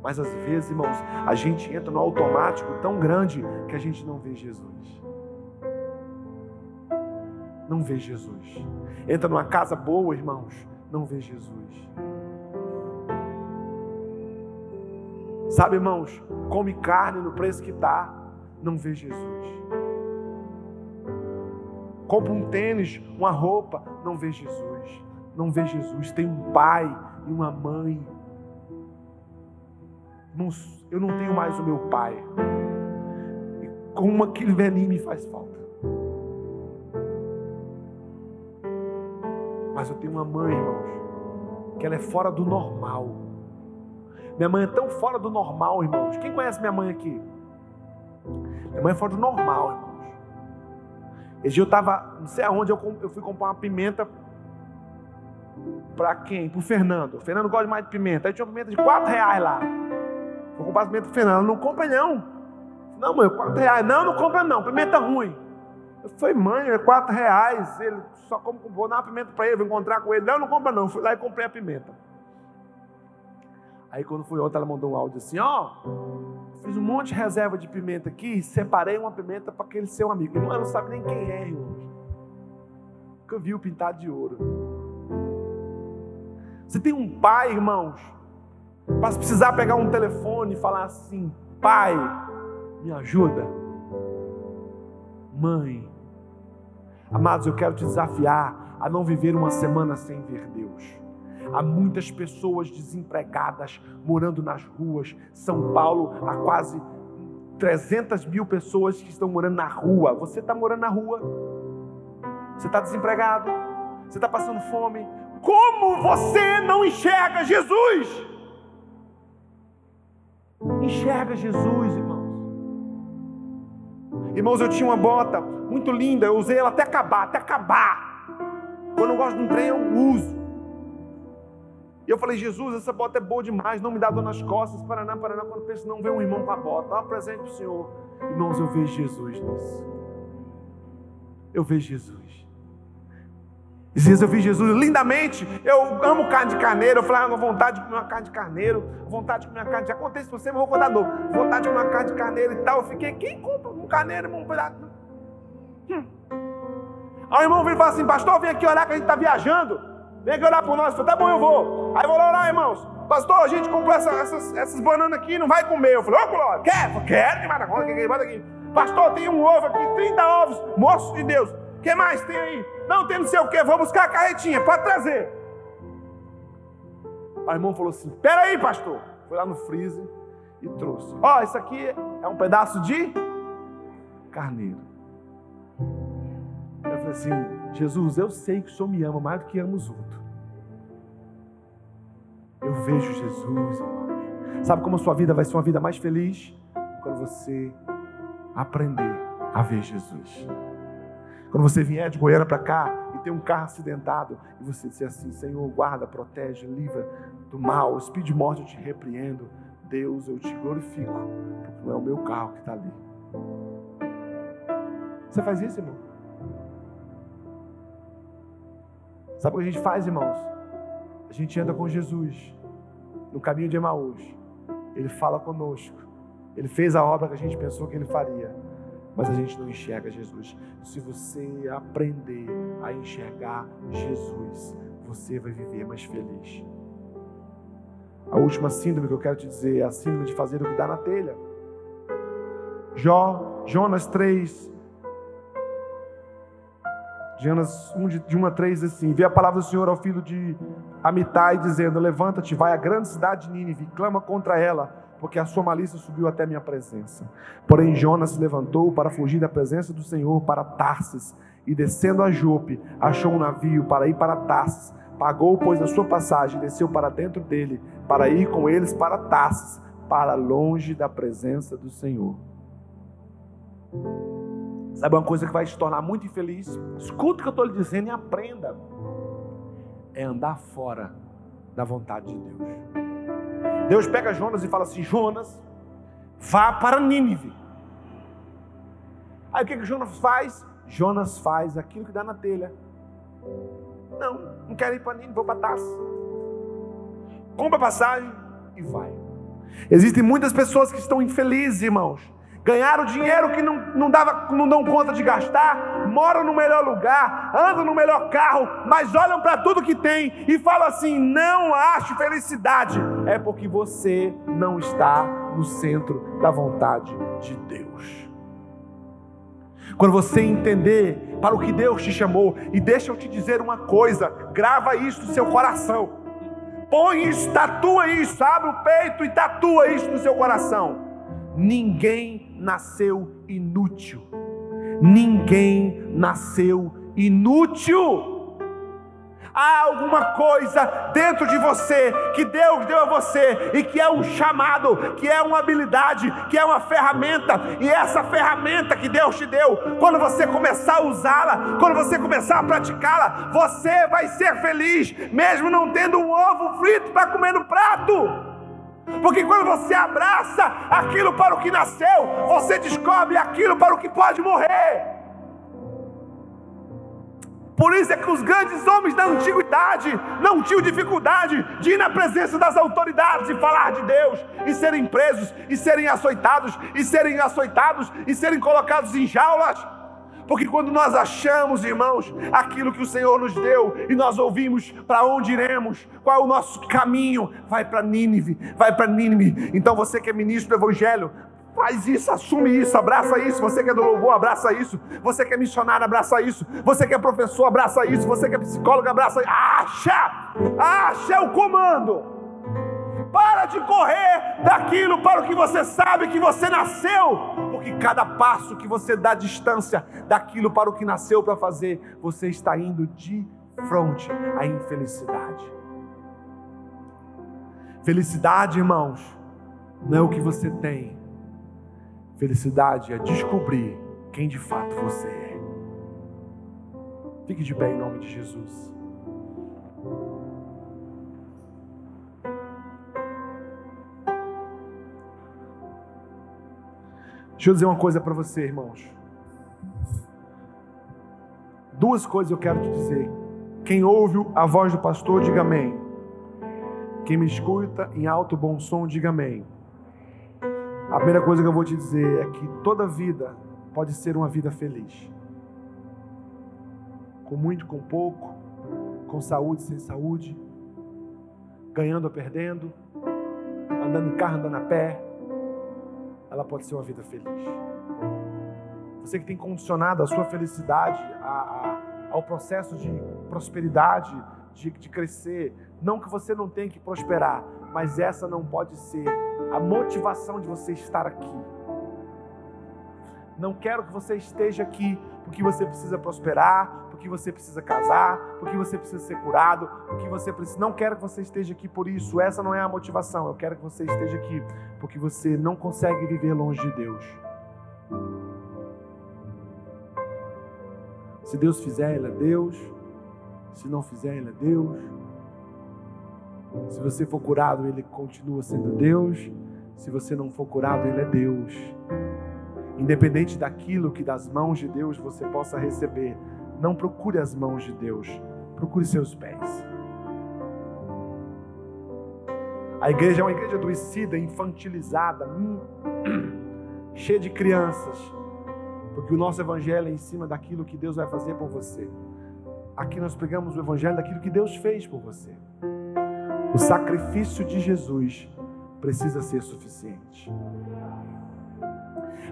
Mas às vezes, irmãos, a gente entra no automático tão grande que a gente não vê Jesus. Não vê Jesus. Entra numa casa boa, irmãos, não vê Jesus. Sabe, irmãos, come carne no preço que está, não vê Jesus. Compra um tênis, uma roupa, não vê Jesus. Não vê Jesus. Tem um pai e uma mãe. Irmãos, eu não tenho mais o meu pai. E como aquele velhinho me faz falta. Mas eu tenho uma mãe, irmãos, que ela é fora do normal. Minha mãe é tão fora do normal, irmãos. Quem conhece minha mãe aqui? Minha mãe é fora do normal, irmãos. Esse dia eu estava, não sei aonde, eu, eu fui comprar uma pimenta. Para quem? Para o Fernando. O Fernando gosta mais de pimenta. Aí tinha uma pimenta de quatro reais lá. Vou comprar pimenta para o Fernando. Não compra, não. Não, mãe, quatro reais. Não, não compra, não. Pimenta ruim. Eu falei, mãe, é quatro reais. Ele só como, vou dar uma pimenta para ele, vou encontrar com ele. Não, não compra, não. Eu fui lá e comprei a pimenta. Aí quando foi ontem, ela mandou um áudio assim, ó, fiz um monte de reserva de pimenta aqui, separei uma pimenta para aquele seu amigo. Ele não sabe nem quem é, irmão. Nunca viu pintado de ouro. Você tem um pai, irmãos, para precisar pegar um telefone e falar assim, pai, me ajuda. Mãe, amados, eu quero te desafiar a não viver uma semana sem ver Deus. Há muitas pessoas desempregadas, morando nas ruas. São Paulo, há quase trezentas mil pessoas que estão morando na rua. Você está morando na rua, você está desempregado, você está passando fome. Como você não enxerga Jesus? Enxerga Jesus, irmãos. Irmãos, eu tinha uma bota muito linda, eu usei ela até acabar, até acabar. Quando eu gosto de um trem, eu uso. E eu falei, Jesus, essa bota é boa demais, não me dá dor nas costas, Paraná, Paraná. Quando penso, não, vem um irmão com a bota, ó, presente para o Senhor. Irmãos, eu vejo Jesus nisso. Eu vejo Jesus. Às vezes eu vi Jesus lindamente, eu amo carne de carneiro, eu falei, ah, vontade de comer uma carne de carneiro, vontade de comer uma carne de... Acontece para você, mas vou contar dor. Vontade de comer uma carne de carneiro e tal. Eu fiquei, quem compra um carneiro, irmão? Hum. Aí o irmão veio e fala assim, pastor, vem aqui orar que a gente está viajando. Vem aqui orar por nós. Eu falei, tá bom, eu vou. Aí eu vou lá orar, irmãos. Pastor, a gente comprou essa, essas, essas bananas aqui, não vai comer. Eu falei, ô, Glória, quer? Eu quero, que mais agora, que mais aqui. Pastor, tem um ovo aqui, trinta ovos, moço de Deus. O que mais tem aí? Não, tem não sei o que, vou buscar a carretinha, pode trazer. Aí o irmão falou assim, peraí, pastor. Foi lá no freezer e trouxe. Ó, oh, isso aqui é um pedaço de carneiro. Eu falei assim, Jesus, eu sei que o Senhor me ama mais do que ama os outros. Eu vejo Jesus, irmão. Sabe como a sua vida vai ser uma vida mais feliz? Quando você aprender a ver Jesus. Quando você vier de Goiânia para cá e tem um carro acidentado, e você disser assim, Senhor, guarda, protege, livra do mal, o espírito de morte eu te repreendo, Deus, eu te glorifico, porque não é o meu carro que está ali. Você faz isso, irmão? Sabe o que a gente faz, irmãos? A gente anda com Jesus no caminho de Emaús. Ele fala conosco. Ele fez a obra que a gente pensou que ele faria. Mas a gente não enxerga Jesus. Se você aprender a enxergar Jesus, você vai viver mais feliz. A última síndrome que eu quero te dizer é a síndrome de fazer o que dá na telha. Jó, Jonas três, Jonas um, de um a três diz assim, veio a palavra do Senhor ao filho de Amitai, dizendo, levanta-te, vai à grande cidade de Nínive, clama contra ela, porque a sua malícia subiu até minha presença. Porém, Jonas se levantou para fugir da presença do Senhor para Tarsis, e descendo a Jope, achou um navio para ir para Tarsis, pagou, pois, a sua passagem, e desceu para dentro dele, para ir com eles para Tarsis, para longe da presença do Senhor. Sabe uma coisa que vai te tornar muito infeliz? Escuta o que eu estou lhe dizendo e aprenda. É andar fora da vontade de Deus. Deus pega Jonas e fala assim, Jonas, vá para Nínive. Aí o que que Jonas faz? Jonas faz aquilo que dá na telha. Não, não quero ir para Nínive, vou para Tarsis. Compra passagem e vai. Existem muitas pessoas que estão infelizes, irmãos. Ganharam dinheiro que não, não, dava, não dão conta de gastar, moram no melhor lugar, andam no melhor carro, mas olham para tudo que tem e falam assim, não acho felicidade. É porque você não está no centro da vontade de Deus. Quando você entender para o que Deus te chamou, e deixa eu te dizer uma coisa, grava isso no seu coração, põe isso, tatua isso, abre o peito e tatua isso no seu coração. Ninguém nasceu inútil. Ninguém nasceu inútil. Há alguma coisa dentro de você que Deus deu a você e que é um chamado, que é uma habilidade, que é uma ferramenta. E essa ferramenta que Deus te deu, quando você começar a usá-la, quando você começar a praticá-la, você vai ser feliz, mesmo não tendo um ovo frito para comer no prato. Porque quando você abraça aquilo para o que nasceu, você descobre aquilo para o que pode morrer. Por isso é que os grandes homens da antiguidade não tinham dificuldade de ir na presença das autoridades e falar de Deus, e serem presos, e serem açoitados, e serem açoitados, e serem colocados em jaulas. Porque quando nós achamos, irmãos, aquilo que o Senhor nos deu, e nós ouvimos para onde iremos, qual é o nosso caminho, vai para Nínive, vai para Nínive. Então você que é ministro do Evangelho, faz isso, assume isso, abraça isso. Você que é do louvor, abraça isso. Você que é missionário, abraça isso. Você que é professor, abraça isso. Você que é psicólogo, abraça isso. Acha, acha o comando. Para de correr daquilo para o que você sabe que você nasceu, porque cada passo que você dá distância daquilo para o que nasceu para fazer, você está indo de fronte à infelicidade. Felicidade, irmãos, não é o que você tem. Felicidade é descobrir quem de fato você é. Fique de pé em nome de Jesus. Deixa eu dizer uma coisa para você, irmãos. Duas coisas eu quero te dizer. Quem ouve a voz do pastor, diga amém. Quem me escuta em alto bom som, diga amém. A primeira coisa que eu vou te dizer é que toda vida pode ser uma vida feliz. Com muito, com pouco, com saúde, sem saúde, ganhando ou perdendo, andando em carro, andando a pé, ela pode ser uma vida feliz. Você que tem condicionado a sua felicidade a, a, ao processo de prosperidade, de, de crescer, não que você não tenha que prosperar, mas essa não pode ser a motivação de você estar aqui. Não quero que você esteja aqui porque você precisa prosperar, porque você precisa casar, porque você precisa ser curado, porque você precisa... Não quero que você esteja aqui por isso, essa não é a motivação. Eu quero que você esteja aqui porque você não consegue viver longe de Deus. Se Deus fizer, Ele é Deus. Se não fizer, Ele é Deus. Se você for curado, Ele continua sendo Deus. Se você não for curado, Ele é Deus. Independente daquilo que das mãos de Deus você possa receber, não procure as mãos de Deus, procure seus pés. A igreja é uma igreja adoecida, infantilizada, cheia de crianças, porque o nosso evangelho é em cima daquilo que Deus vai fazer por você. Aqui nós pregamos o evangelho daquilo que Deus fez por você. O sacrifício de Jesus precisa ser suficiente.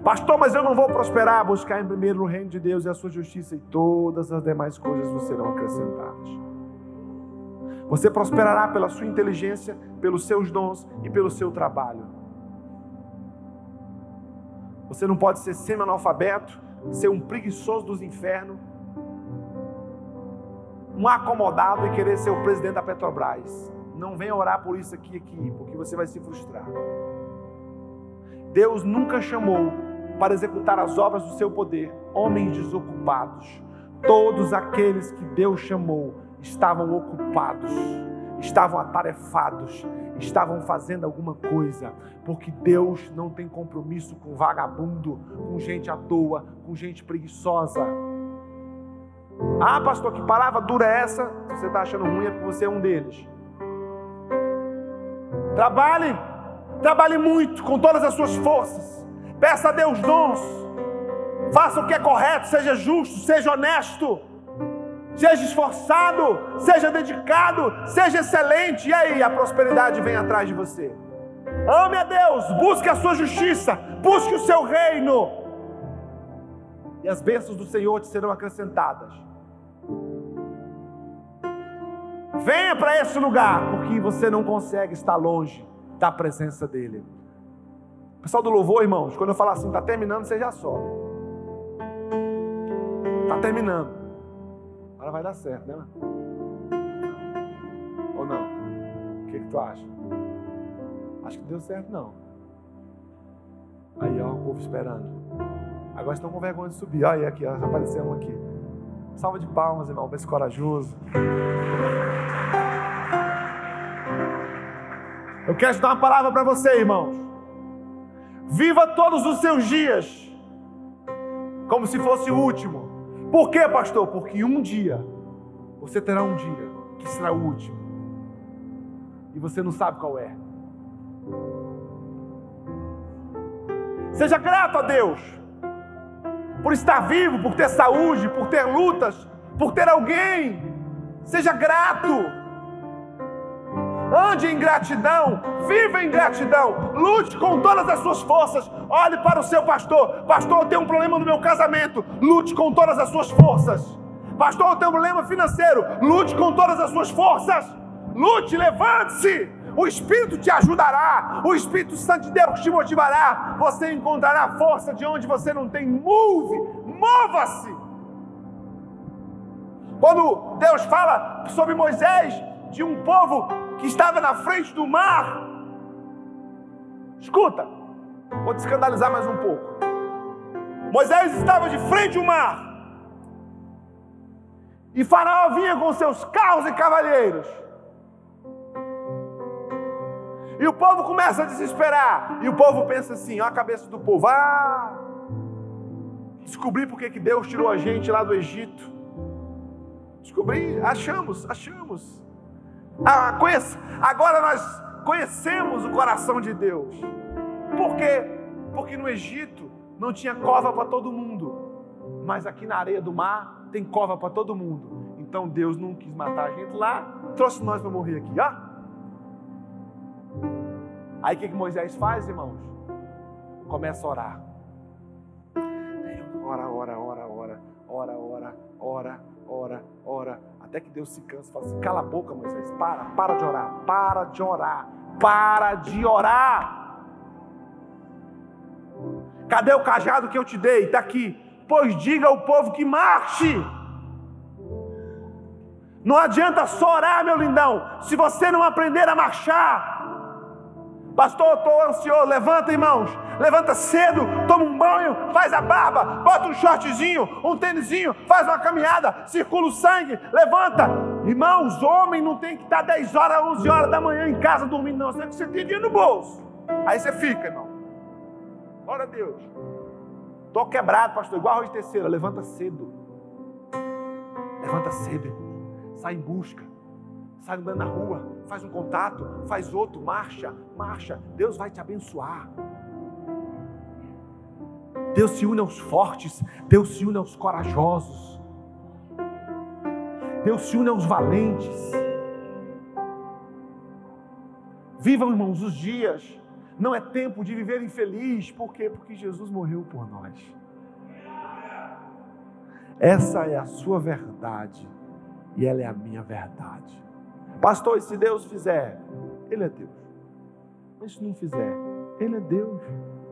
Pastor, mas eu não vou prosperar. Buscar em primeiro o reino de Deus e a sua justiça, e todas as demais coisas vos serão acrescentadas. Você prosperará pela sua inteligência, pelos seus dons e pelo seu trabalho. Você não pode ser semi-analfabeto, ser um preguiçoso dos infernos, um acomodado e querer ser o presidente da Petrobras. Não venha orar por isso aqui e aqui, porque você vai se frustrar. Deus nunca chamou para executar as obras do seu poder homens desocupados. Todos aqueles que Deus chamou estavam ocupados, estavam atarefados, estavam fazendo alguma coisa, porque Deus não tem compromisso com vagabundo, com gente à toa, com gente preguiçosa. Ah, pastor, que palavra dura é essa? Se você está achando ruim é porque você é um deles. Trabalhe, trabalhe muito, com todas as suas forças. Peça a Deus dons. Faça o que é correto, seja justo, seja honesto, seja esforçado, seja dedicado, seja excelente. E aí a prosperidade vem atrás de você. Ame a Deus, busque a sua justiça, busque o seu reino. E as bênçãos do Senhor te serão acrescentadas. Venha para esse lugar, porque você não consegue estar longe da presença dEle. Pessoal do louvor, irmãos, quando eu falar assim, está terminando, você já sobe. Está terminando. Agora vai dar certo, né? Ou não? O que, que tu acha? Acho que deu certo, não. Aí, ó, o povo esperando. Agora estão com vergonha de subir. Olha aí, aqui, ó, já apareceu um aqui. Salva de palmas, irmão, para esse corajoso. Eu quero te dar uma palavra para você, irmãos. Viva todos os seus dias como se fosse o último. Por quê, pastor? Porque um dia, você terá um dia que será o último. E você não sabe qual é. Seja grato a Deus por estar vivo, por ter saúde, por ter lutas, por ter alguém. Seja grato. Ande em gratidão, viva em gratidão, lute com todas as suas forças. Olhe para o seu pastor. Pastor, eu tenho um problema no meu casamento. Lute com todas as suas forças. Pastor, eu tenho um problema financeiro. Lute com todas as suas forças. Lute, levante-se. o Espírito te ajudará, o Espírito Santo de Deus te motivará, você encontrará força de onde você não tem. Move, mova-se. Quando Deus fala sobre Moisés, de um povo que estava na frente do mar, escuta, vou te escandalizar mais um pouco. Moisés estava de frente ao mar, e Faraó vinha com seus carros e cavaleiros, e o povo começa a desesperar, e o povo pensa assim, ó a cabeça do povo, ah, descobri porque que Deus tirou a gente lá do Egito, descobri, achamos, achamos, ah, conhece, agora nós conhecemos o coração de Deus. Por quê? Porque no Egito não tinha cova para todo mundo, mas aqui na areia do mar tem cova para todo mundo. Então Deus não quis matar a gente lá, trouxe nós para morrer aqui, ó. Aí o que, que Moisés faz, irmãos? Começa a orar. Ora, ora, ora, ora, ora, ora, ora, ora, ora. Até que Deus se cansa e fala assim, cala a boca, Moisés, para, para de orar, para de orar, para de orar. Cadê o cajado que eu te dei? Está aqui. Pois diga ao povo que marche. Não adianta só orar, meu lindão, se você não aprender a marchar. Pastor, estou ansioso, levanta, irmãos, levanta cedo, toma um banho, faz a barba, bota um shortzinho, um tênisinho, faz uma caminhada, circula o sangue, levanta, irmãos, homem não tem que estar dez horas, onze horas da manhã em casa dormindo não, senão que você tem dinheiro no bolso, aí você fica, irmão, glória a Deus, estou quebrado, pastor, igual arroz de terceira, levanta cedo, levanta cedo, irmão. Sai em busca, sai andando na rua, faz um contato, faz outro, marcha, marcha, Deus vai te abençoar. Deus se une aos fortes, Deus se une aos corajosos, Deus se une aos valentes. Vivam, irmãos, os dias, não é tempo de viver infeliz. Por quê? Porque Jesus morreu por nós. Essa é a sua verdade e ela é a minha verdade. Pastor, e se Deus fizer? Ele é Deus. Mas se não fizer, Ele é Deus.